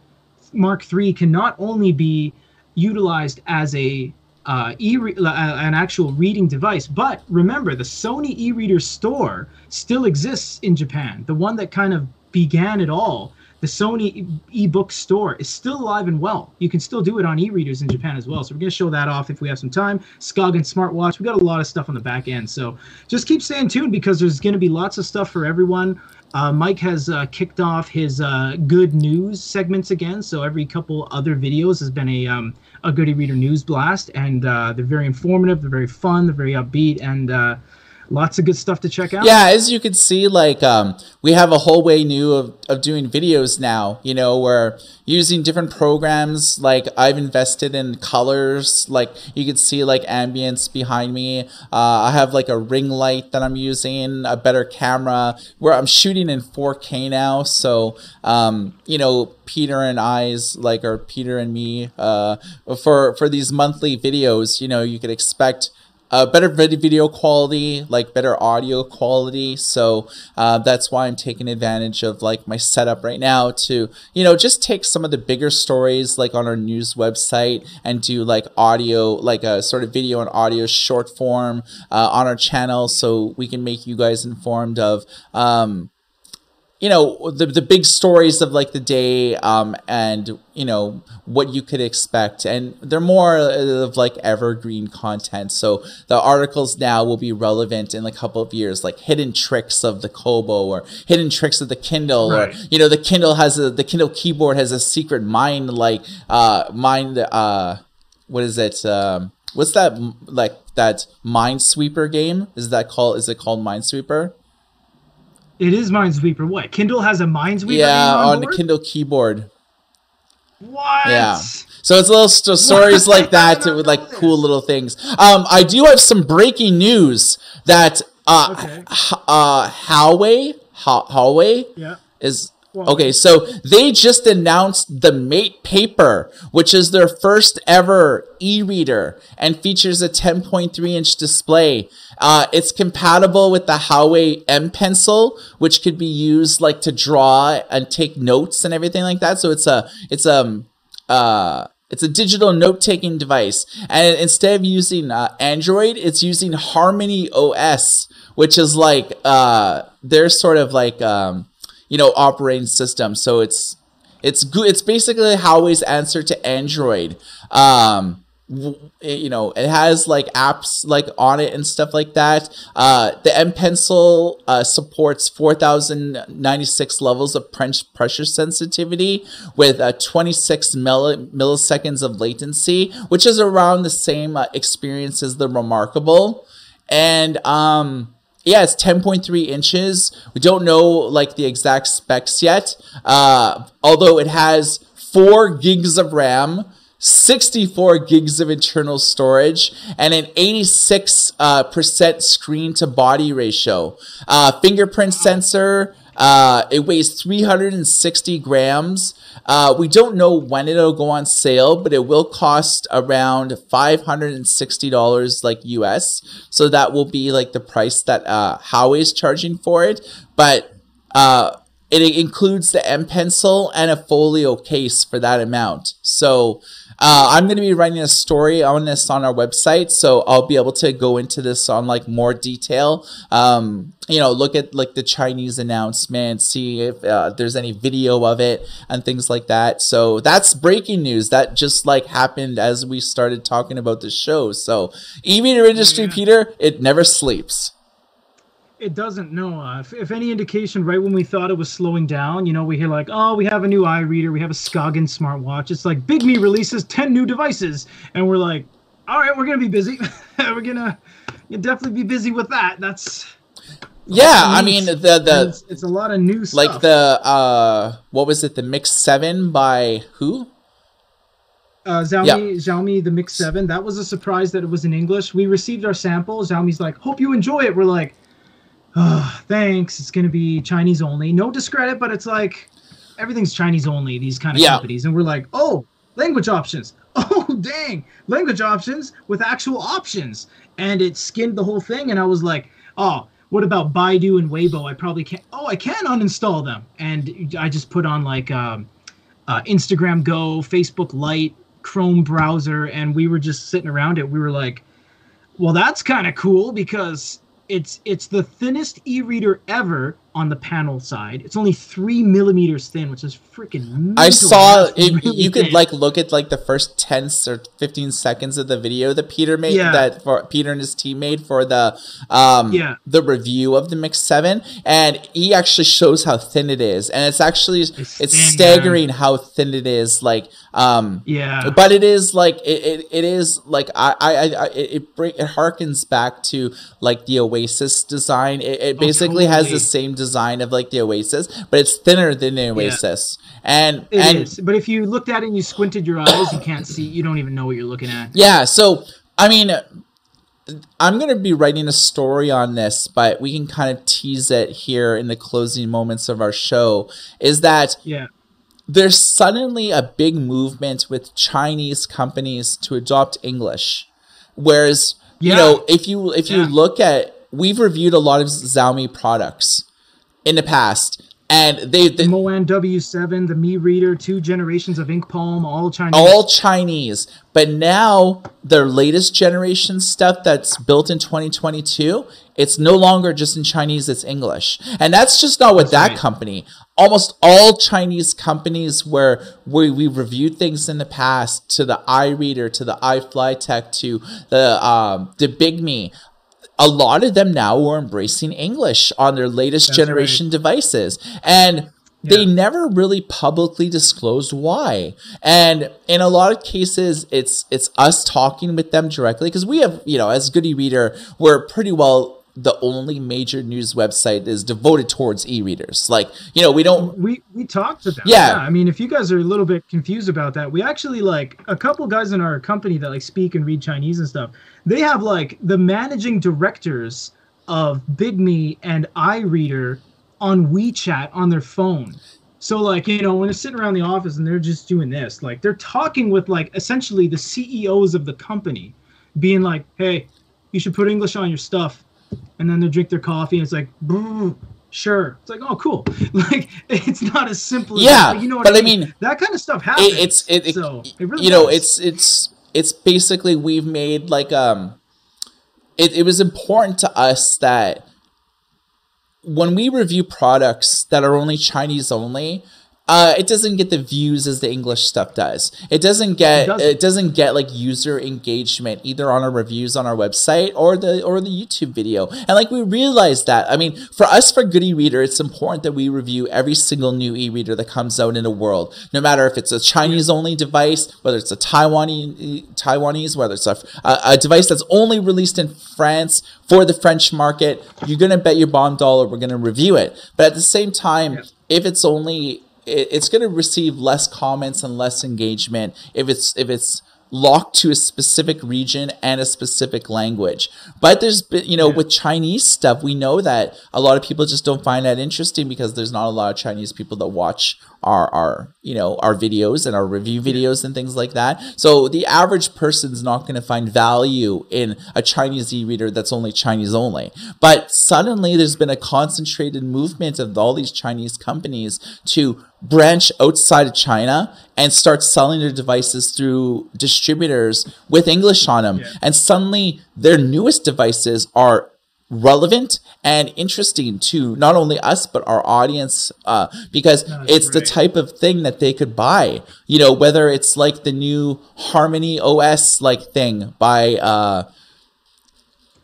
Mark three can not only be utilized as a uh, e uh, an actual reading device, but remember, the Sony e-reader store still exists in Japan. The one that kind of began it all. The Sony eBook store is still alive and well. You can still do it on e-readers in Japan as well. So we're going to show that off if we have some time. Skagen Smartwatch. We've got a lot of stuff on the back end. So just keep staying tuned, because there's going to be lots of stuff for everyone. Uh, Mike has uh, kicked off his uh, good news segments again. So every couple other videos has been a, um, a Good e-reader news blast. And uh, they're very informative. They're very fun. They're very upbeat. And... Uh, lots of good stuff to check out. Yeah, as you can see, like um, we have a whole way new of, of doing videos now, you know, where using different programs, like I've invested in colors, like you can see like ambience behind me. Uh, I have like a ring light that I'm using, a better camera, where I'm shooting in four K now. So, um, you know, Peter and I's like, or Peter and me, uh, for, for these monthly videos, you know, you could expect Uh, better video quality, like better audio quality. So uh, that's why I'm taking advantage of like my setup right now to, you know, just take some of the bigger stories like on our news website and do like audio, like a sort of video and audio short form uh, on our channel, so we can make you guys informed of, um, you know, the, the big stories of like the day, um, and, you know, what you could expect. And they're more of like evergreen content. So the articles now will be relevant in a couple of years, like hidden tricks of the Kobo or hidden tricks of the Kindle, right. Or, you know, the Kindle has a, the Kindle keyboard has a secret mind, like, uh, mind, uh, what is it? Um, what's that? Like that Minesweeper game? Is that called, is it called Minesweeper? It is Minesweeper. What? Kindle has a Minesweeper? Yeah, on, on the Kindle keyboard. What? Yeah. So it's little st stories like that with like cool little things. Um, I do have some breaking news that uh, okay. uh, Huawei, Huawei, yeah, is. Okay, so they just announced the Mate Paper, which is their first ever e-reader and features a ten point three inch display. Uh, it's compatible with the Huawei M Pencil, which could be used like to draw and take notes and everything like that. So it's a it's um uh it's a digital note-taking device, and instead of using uh, Android, it's using Harmony O S, which is like uh they're sort of like um. you know, operating system. So it's it's good. It's basically Huawei's answer to Android. Um, it, you know, it has like apps like on it and stuff like that. Uh, the M Pencil uh, supports four thousand ninety-six levels of pressure sensitivity with uh, twenty-six milli milliseconds of latency, which is around the same uh, experience as the Remarkable, and um. Yeah, it's ten point three inches. We don't know like the exact specs yet. Uh, although it has four gigs of RAM, sixty-four gigs of internal storage, and an eighty-six percent uh, screen to body ratio. Uh, fingerprint sensor. Uh, it weighs three hundred sixty grams. Uh, we don't know when it'll go on sale, but it will cost around five hundred sixty dollars like U S. So that will be like the price that uh, Huawei's charging for it. But uh, it includes the M Pencil and a folio case for that amount. So uh, I'm going to be writing a story on this on our website, so I'll be able to go into this on like more detail. Um, you know, look at like the Chinese announcement, see if uh, there's any video of it and things like that. So that's breaking news that just like happened as we started talking about the show. So e-reader industry, yeah. Peter, it never sleeps. It doesn't, no. Uh, if, if any indication, right when we thought it was slowing down, you know, we hear like, oh, we have a new iReader, we have a Scoggin smartwatch. It's like, Bigme releases ten new devices. And we're like, all right, we're going to be busy. We're going to definitely be busy with that. That's... Yeah, I mean, the... the it's, it's a lot of new stuff. Like the, uh, what was it, the Mix seven by who? Uh, Xiaomi, yeah. Xiaomi, the Mix seven. That was a surprise that it was in English. We received our sample. Xiaomi's like, hope you enjoy it. We're like... Oh, thanks. It's going to be Chinese only. No discredit, but it's like everything's Chinese only, these kind of yeah. companies. And we're like, oh, language options. Oh, dang. Language options with actual options. And it skinned the whole thing. And I was like, oh, what about Baidu and Weibo? I probably can't. Oh, I can uninstall them. And I just put on like um, uh, Instagram Go, Facebook Lite, Chrome browser. And we were just sitting around it. We were like, well, that's kind of cool because... It's it's the thinnest e-reader ever on the panel side. It's only three millimeters thin, which is freaking. I saw it, really you thin. Could like look at like the first ten or fifteen seconds of the video that Peter made, yeah. that for Peter and his team made for the um yeah. the review of the Mix seven, and he actually shows how thin it is, and it's actually it's, it's thin, staggering man. How thin it is. Like um yeah, but it is like it it, it is like I I, I it it harkens back to like the Away. Oasis design. It, it basically oh, totally. has the same design of like the Oasis, but it's thinner than the Oasis. Yeah. And it and, is. But if you looked at it and you squinted your eyes, you can't see. You don't even know what you're looking at. Yeah. So I mean, I'm gonna be writing a story on this, but we can kind of tease it here in the closing moments of our show. Is that yeah. there's suddenly a big movement with Chinese companies to adopt English, whereas yeah. you know, if you if yeah. you look at, we've reviewed a lot of Xiaomi products in the past. And they, they the Moan W seven, the Mi Reader, two generations of Ink Palm, all Chinese. All Chinese. But now their latest generation stuff that's built in twenty twenty-two, it's no longer just in Chinese, it's English. And that's just not what that right. company. Almost all Chinese companies where we, we reviewed things in the past, to the iReader, to the iFlyTech, to the um the Bigme. A lot of them now are embracing English on their latest That's generation right. devices. And yeah. they never really publicly disclosed why. And in a lot of cases, it's it's us talking with them directly. Because we have, you know, as Good e-Reader, we're pretty well the only major news website is devoted towards e-readers. Like, you know, we don't... We we talk to them. Yeah. yeah. I mean, if you guys are a little bit confused about that, we actually, like, a couple guys in our company that, like, speak and read Chinese and stuff, they have, like, the managing directors of Bigme and iReader on WeChat on their phone. So, like, you know, when they're sitting around the office and they're just doing this, like, they're talking with, like, essentially the C E Os of the company, being like, hey, you should put English on your stuff. And then they drink their coffee, and it's like, sure. It's like, oh, cool. Like, it's not as simple. As yeah, that, you know what but I mean? I mean? That kind of stuff happens. It, it's it, so it, it really you does. know, it's it's it's basically we've made like um, it it was important to us that when we review products that are only Chinese only. Uh, it doesn't get the views as the English stuff does. It doesn't get it doesn't. it doesn't get like user engagement either on our reviews on our website or the or the YouTube video. And like we realized that. I mean, for us for Good e-Reader, it's important that we review every single new e-reader that comes out in the world, no matter if it's a Chinese only device, whether it's a Taiwanese Taiwanese, whether it's a, a, a device that's only released in France for the French market. You're gonna bet your bottom dollar we're gonna review it. But at the same time, yeah. if it's only it's going to receive less comments and less engagement if it's if it's locked to a specific region and a specific language. But there's been, you know, yeah. with Chinese stuff, we know that a lot of people just don't find that interesting because there's not a lot of Chinese people that watch our, our you know, our videos and our review videos and things like that. So the average person's not going to find value in a Chinese e-reader that's only Chinese only. But suddenly there's been a concentrated movement of all these Chinese companies to branch outside of China and start selling their devices through distributors with English on them. Yeah. And suddenly their newest devices are relevant and interesting to not only us, but our audience, uh, because no, it's right. the type of thing that they could buy, you know, whether it's like the new Harmony O S like thing by, uh,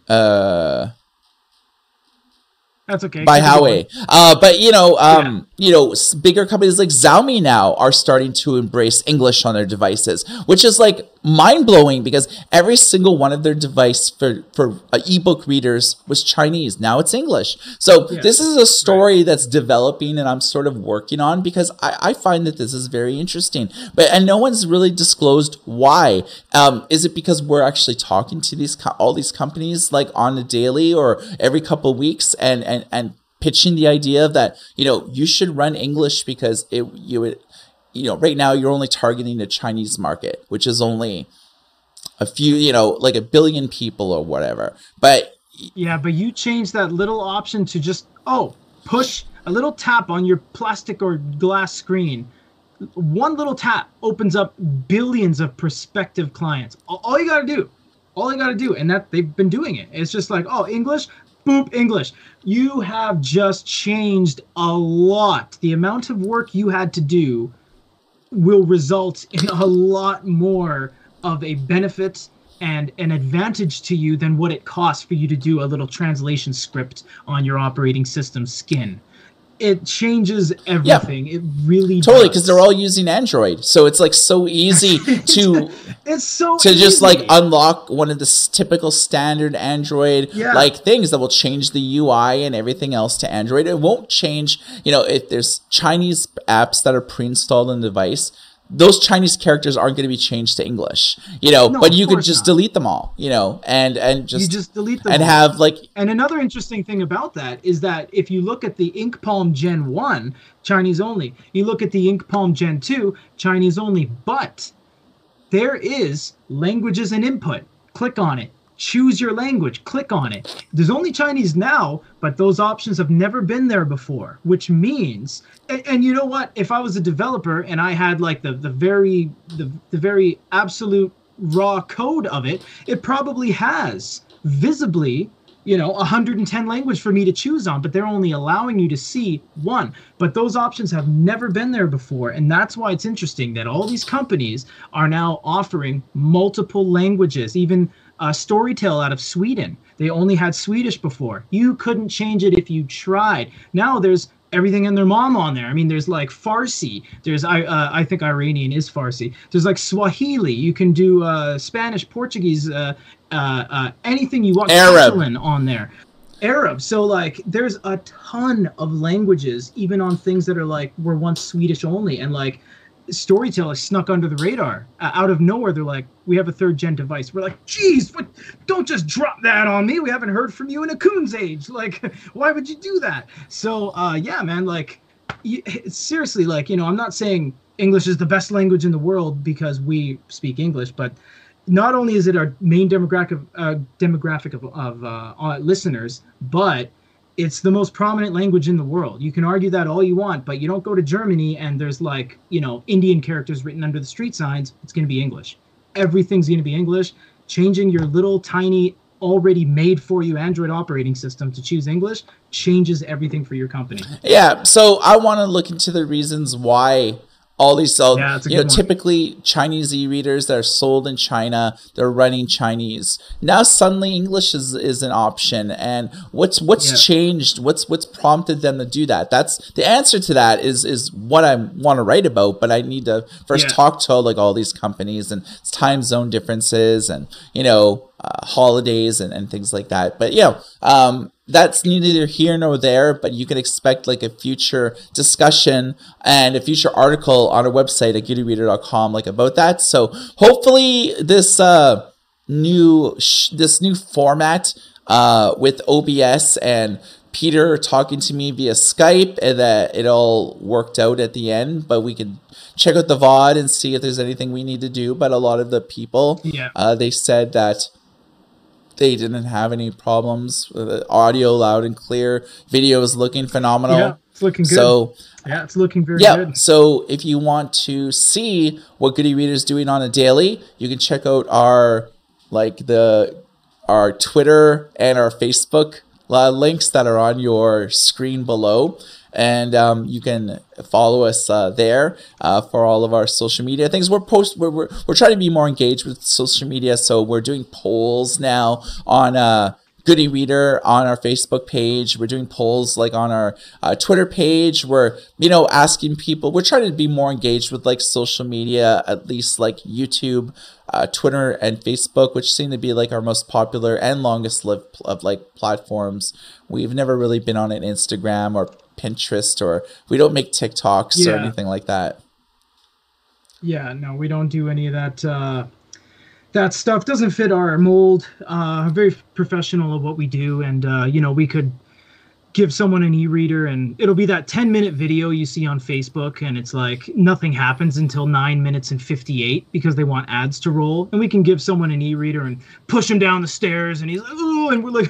uh, That's okay. By Huawei. Uh, but, you know, um, yeah. you know, bigger companies like Xiaomi now are starting to embrace English on their devices, which is like mind-blowing because every single one of their device for, for uh, ebook readers was Chinese. Now it's English. So yeah. this is a story right. that's developing and I'm sort of working on because I, I find that this is very interesting. But and no one's really disclosed why. Um, is it because we're actually talking to these all these companies like on a daily or every couple of weeks and, and And, and pitching the idea that, you know, you should run English because it you would, you know, right now you're only targeting the Chinese market, which is only a few, you know, like a billion people or whatever. But yeah, but you change that little option to just, oh, push a little tap on your plastic or glass screen. One little tap opens up billions of prospective clients. All you got to do, all you got to do. And that they've been doing it. It's just like, oh, English. Boop, English. You have just changed a lot. The amount of work you had to do will result in a lot more of a benefit and an advantage to you than what it costs for you to do a little translation script on your operating system skin. It changes everything. Yeah, it really totally because they're all using Android, so it's like so easy to it's so to easy. just like unlock one of the typical standard Android yeah. like things that will change the U I and everything else to Android. It won't change, you know, if there's Chinese apps that are pre-installed on the device. Those Chinese characters aren't going to be changed to English, you know, no, but you could just not. delete them all, you know, and, and just, you just delete them and all. have like, and another interesting thing about that is that if you look at the Ink Palm Gen one, Chinese only, you look at the Ink Palm Gen two, Chinese only, but there is languages and input, click on it. choose your language, click on it. There's only Chinese now, but those options have never been there before, which means, and, and you know what, if I was a developer and I had like the, the very, the, the very absolute raw code of it, it probably has visibly, you know, one hundred ten language for me to choose on, but they're only allowing you to see one. But those options have never been there before, and that's why it's interesting that all these companies are now offering multiple languages. Even uh, Storytel out of Sweden, they only had Swedish before. You couldn't change it if you tried. Now there's everything and their mom on there. I mean, there's like Farsi. There's, I uh, I think Iranian is Farsi. There's like Swahili. You can do uh, Spanish, Portuguese, uh, uh, uh, anything you want. Arab. Catalan on there. Arab. So like there's a ton of languages, even on things that are like were once Swedish only. And like Storytel is snuck under the radar. Uh, out of nowhere, they're like, we have a third gen device. We're like, geez, but don't just drop that on me. We haven't heard from you in a coon's age. Like, why would you do that? So, uh, yeah, man, like, you, seriously, like, you know, I'm not saying English is the best language in the world because we speak English, but not only is it our main demographic, uh, demographic of, of uh, listeners, but it's the most prominent language in the world. You can argue that all you want, but you don't go to Germany and there's like, you know, Indian characters written under the street signs. It's going to be English. Everything's going to be English. Changing your little tiny, already made for you Android operating system to choose English changes everything for your company. Yeah. So I want to look into the reasons why all these sell, yeah, you know, one. Typically Chinese e-readers that are sold in China, they're running Chinese. Now suddenly English is, is an option. And what's what's yeah. changed? What's what's prompted them to do that? That's the answer to that is is what I want to write about, but I need to first yeah. talk to like all these companies and time zone differences and, you know, uh, holidays and, and things like that. But, you know, um, that's neither here nor there, but you can expect like a future discussion and a future article on our website at goody reader dot com like about that. So hopefully this uh, new sh this new format uh, with O B S and Peter talking to me via Skype and that it all worked out at the end, but we could check out the V O D and see if there's anything we need to do. But a lot of the people, yeah. uh, they said that they didn't have any problems. The audio loud and clear. Video is looking phenomenal. Yeah, it's looking good. So yeah, it's looking very yeah, good. So if you want to see what Goody Reader is doing on a daily, you can check out our like the our Twitter and our Facebook uh, links that are on your screen below. And um, you can follow us uh, there uh, for all of our social media things. We're post we're, we're we're trying to be more engaged with social media, so we're doing polls now on uh, Goody Reader on our Facebook page. We're doing polls like on our uh, Twitter page. We're you know asking people. We're trying to be more engaged with like social media, at least like YouTube, uh, Twitter, and Facebook, which seem to be like our most popular and longest lived of like platforms. We've never really been on an Instagram or Pinterest, or we don't make TikToks yeah. or anything like that. Yeah, no, we don't do any of that. Uh, that stuff doesn't fit our mold. Uh, very professional of what we do, and uh, you know, we could give someone an e-reader, and it'll be that ten minute video you see on Facebook, and it's like nothing happens until nine minutes and fifty-eight because they want ads to roll. And we can give someone an e-reader and push him down the stairs, and he's like, oh, and we're like,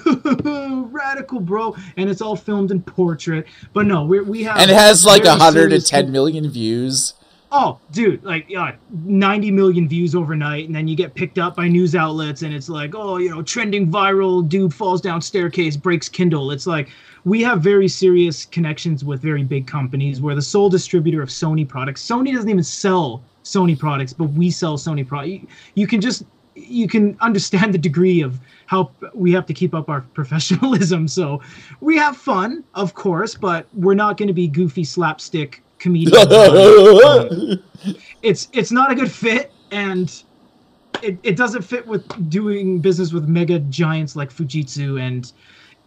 radical, bro. And it's all filmed in portrait. But no, we we have. And it has like one hundred ten million views. Oh, dude, like uh, ninety million views overnight, and then you get picked up by news outlets, and it's like, oh, you know, trending viral, dude falls down staircase, breaks Kindle. It's like, we have very serious connections with very big companies. We're the sole distributor of Sony products. Sony doesn't even sell Sony products, but we sell Sony products. You, you can just, you can understand the degree of how we have to keep up our professionalism. So we have fun, of course, but we're not going to be goofy slapstick comedians. um, it's, it's not a good fit, and it, it doesn't fit with doing business with mega giants like Fujitsu and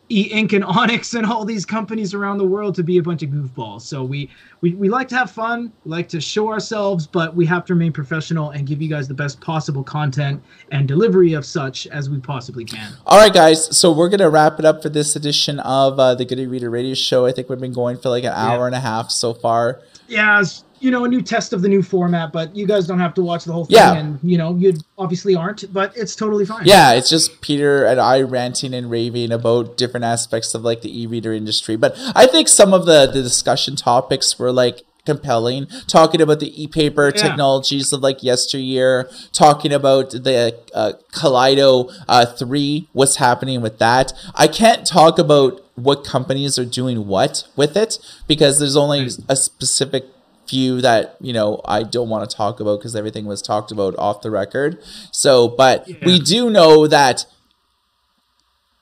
E-Ink and Onyx and all these companies around the world to be a bunch of goofballs. So we, we we like to have fun, like to show ourselves, but we have to remain professional and give you guys the best possible content and delivery of such as we possibly can. All right, guys. So we're going to wrap it up for this edition of uh, the Goody Reader Radio Show. I think we've been going for like an hour yeah. and a half so far. Yeah, it's you know, a new test of the new format, but you guys don't have to watch the whole thing. Yeah. And, you know, you obviously aren't, but it's totally fine. Yeah, it's just Peter and I ranting and raving about different aspects of, like, the e-reader industry. But I think some of the, the discussion topics were, like, compelling, talking about the e-paper yeah. technologies of like yesteryear, talking about the uh, Kaleido uh, three, what's happening with that. I can't talk about what companies are doing what with it because there's only a specific few that, you know, I don't want to talk about because everything was talked about off the record. So, but yeah. we do know that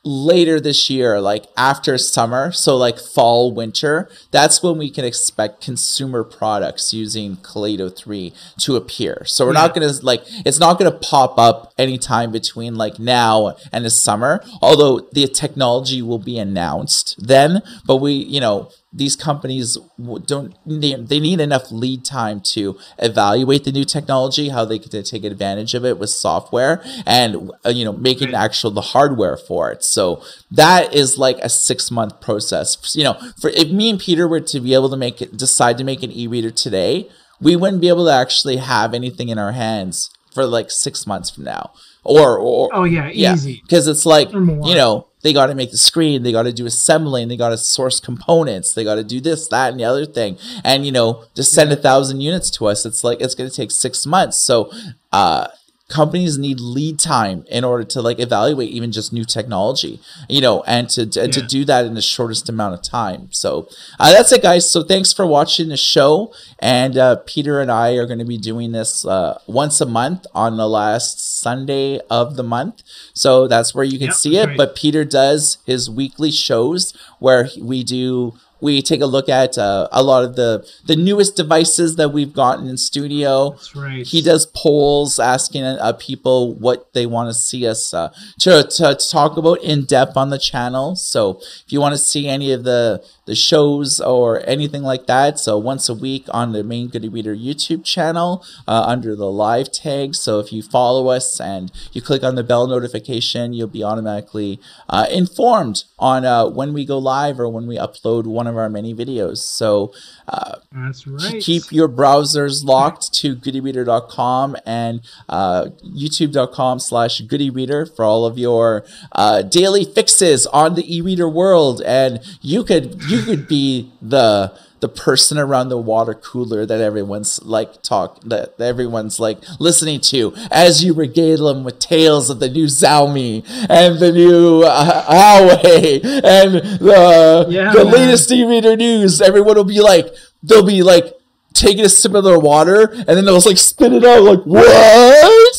later this year, like after summer, so like fall, winter, that's when we can expect consumer products using Kaleido three to appear. So we're yeah. not going to like, it's not going to pop up anytime between like now and the summer, although the technology will be announced then, but we, you know, these companies don't, they need enough lead time to evaluate the new technology, how they could take advantage of it with software and, you know, making right. actual the hardware for it. So that is like a six month process. You know, for if me and Peter were to be able to make it, decide to make an e-reader today, we wouldn't be able to actually have anything in our hands for like six months from now. Or, or oh yeah, easy. Because yeah, it's like, you know, they got to make the screen, they got to do assembling, they got to source components, they got to do this, that, and the other thing. And, you know, just send a thousand units to us. It's like, it's going to take six months. So uh, companies need lead time in order to like evaluate even just new technology, you know, and to, to, yeah. to do that in the shortest amount of time. So uh, that's it, guys. So thanks for watching the show. And uh, Peter and I are going to be doing this uh, once a month on the last Sunday of the month. So that's where you can yep, see it. Right. But Peter does his weekly shows where we do, we take a look at uh, a lot of the, the newest devices that we've gotten in studio. That's right. He does polls asking uh, people what they want to see us uh, to, to, to talk about in depth on the channel. So if you want to see any of the, the shows or anything like that, so once a week on the main Good Reader YouTube channel uh, under the live tag. So if you follow us and you click on the bell notification, you'll be automatically uh, informed on uh, when we go live or when we upload one of our many videos. So uh, that's right. Keep your browsers locked to goody reader dot com and uh, youtube dot com slash goody reader for all of your uh, daily fixes on the e-reader world. And you could you could be the the person around the water cooler that everyone's like talk that everyone's like listening to as you regale them with tales of the new Xiaomi and the new uh, Huawei and the yeah, the man. latest e-reader news. Everyone will be like, they'll be like taking a sip of their water and then they'll like spit it out like, what?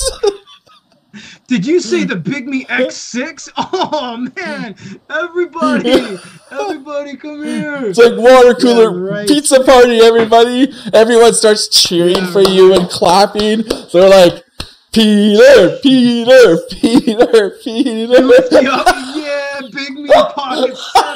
Did you say the Bigme X six? Oh man! Everybody, everybody, come here! It's like water cooler yeah, right. pizza party. Everybody, everyone starts cheering yeah, for right. you and clapping. They're like, Peter, Peter, Peter, Peter. Yeah, Bigme pocket.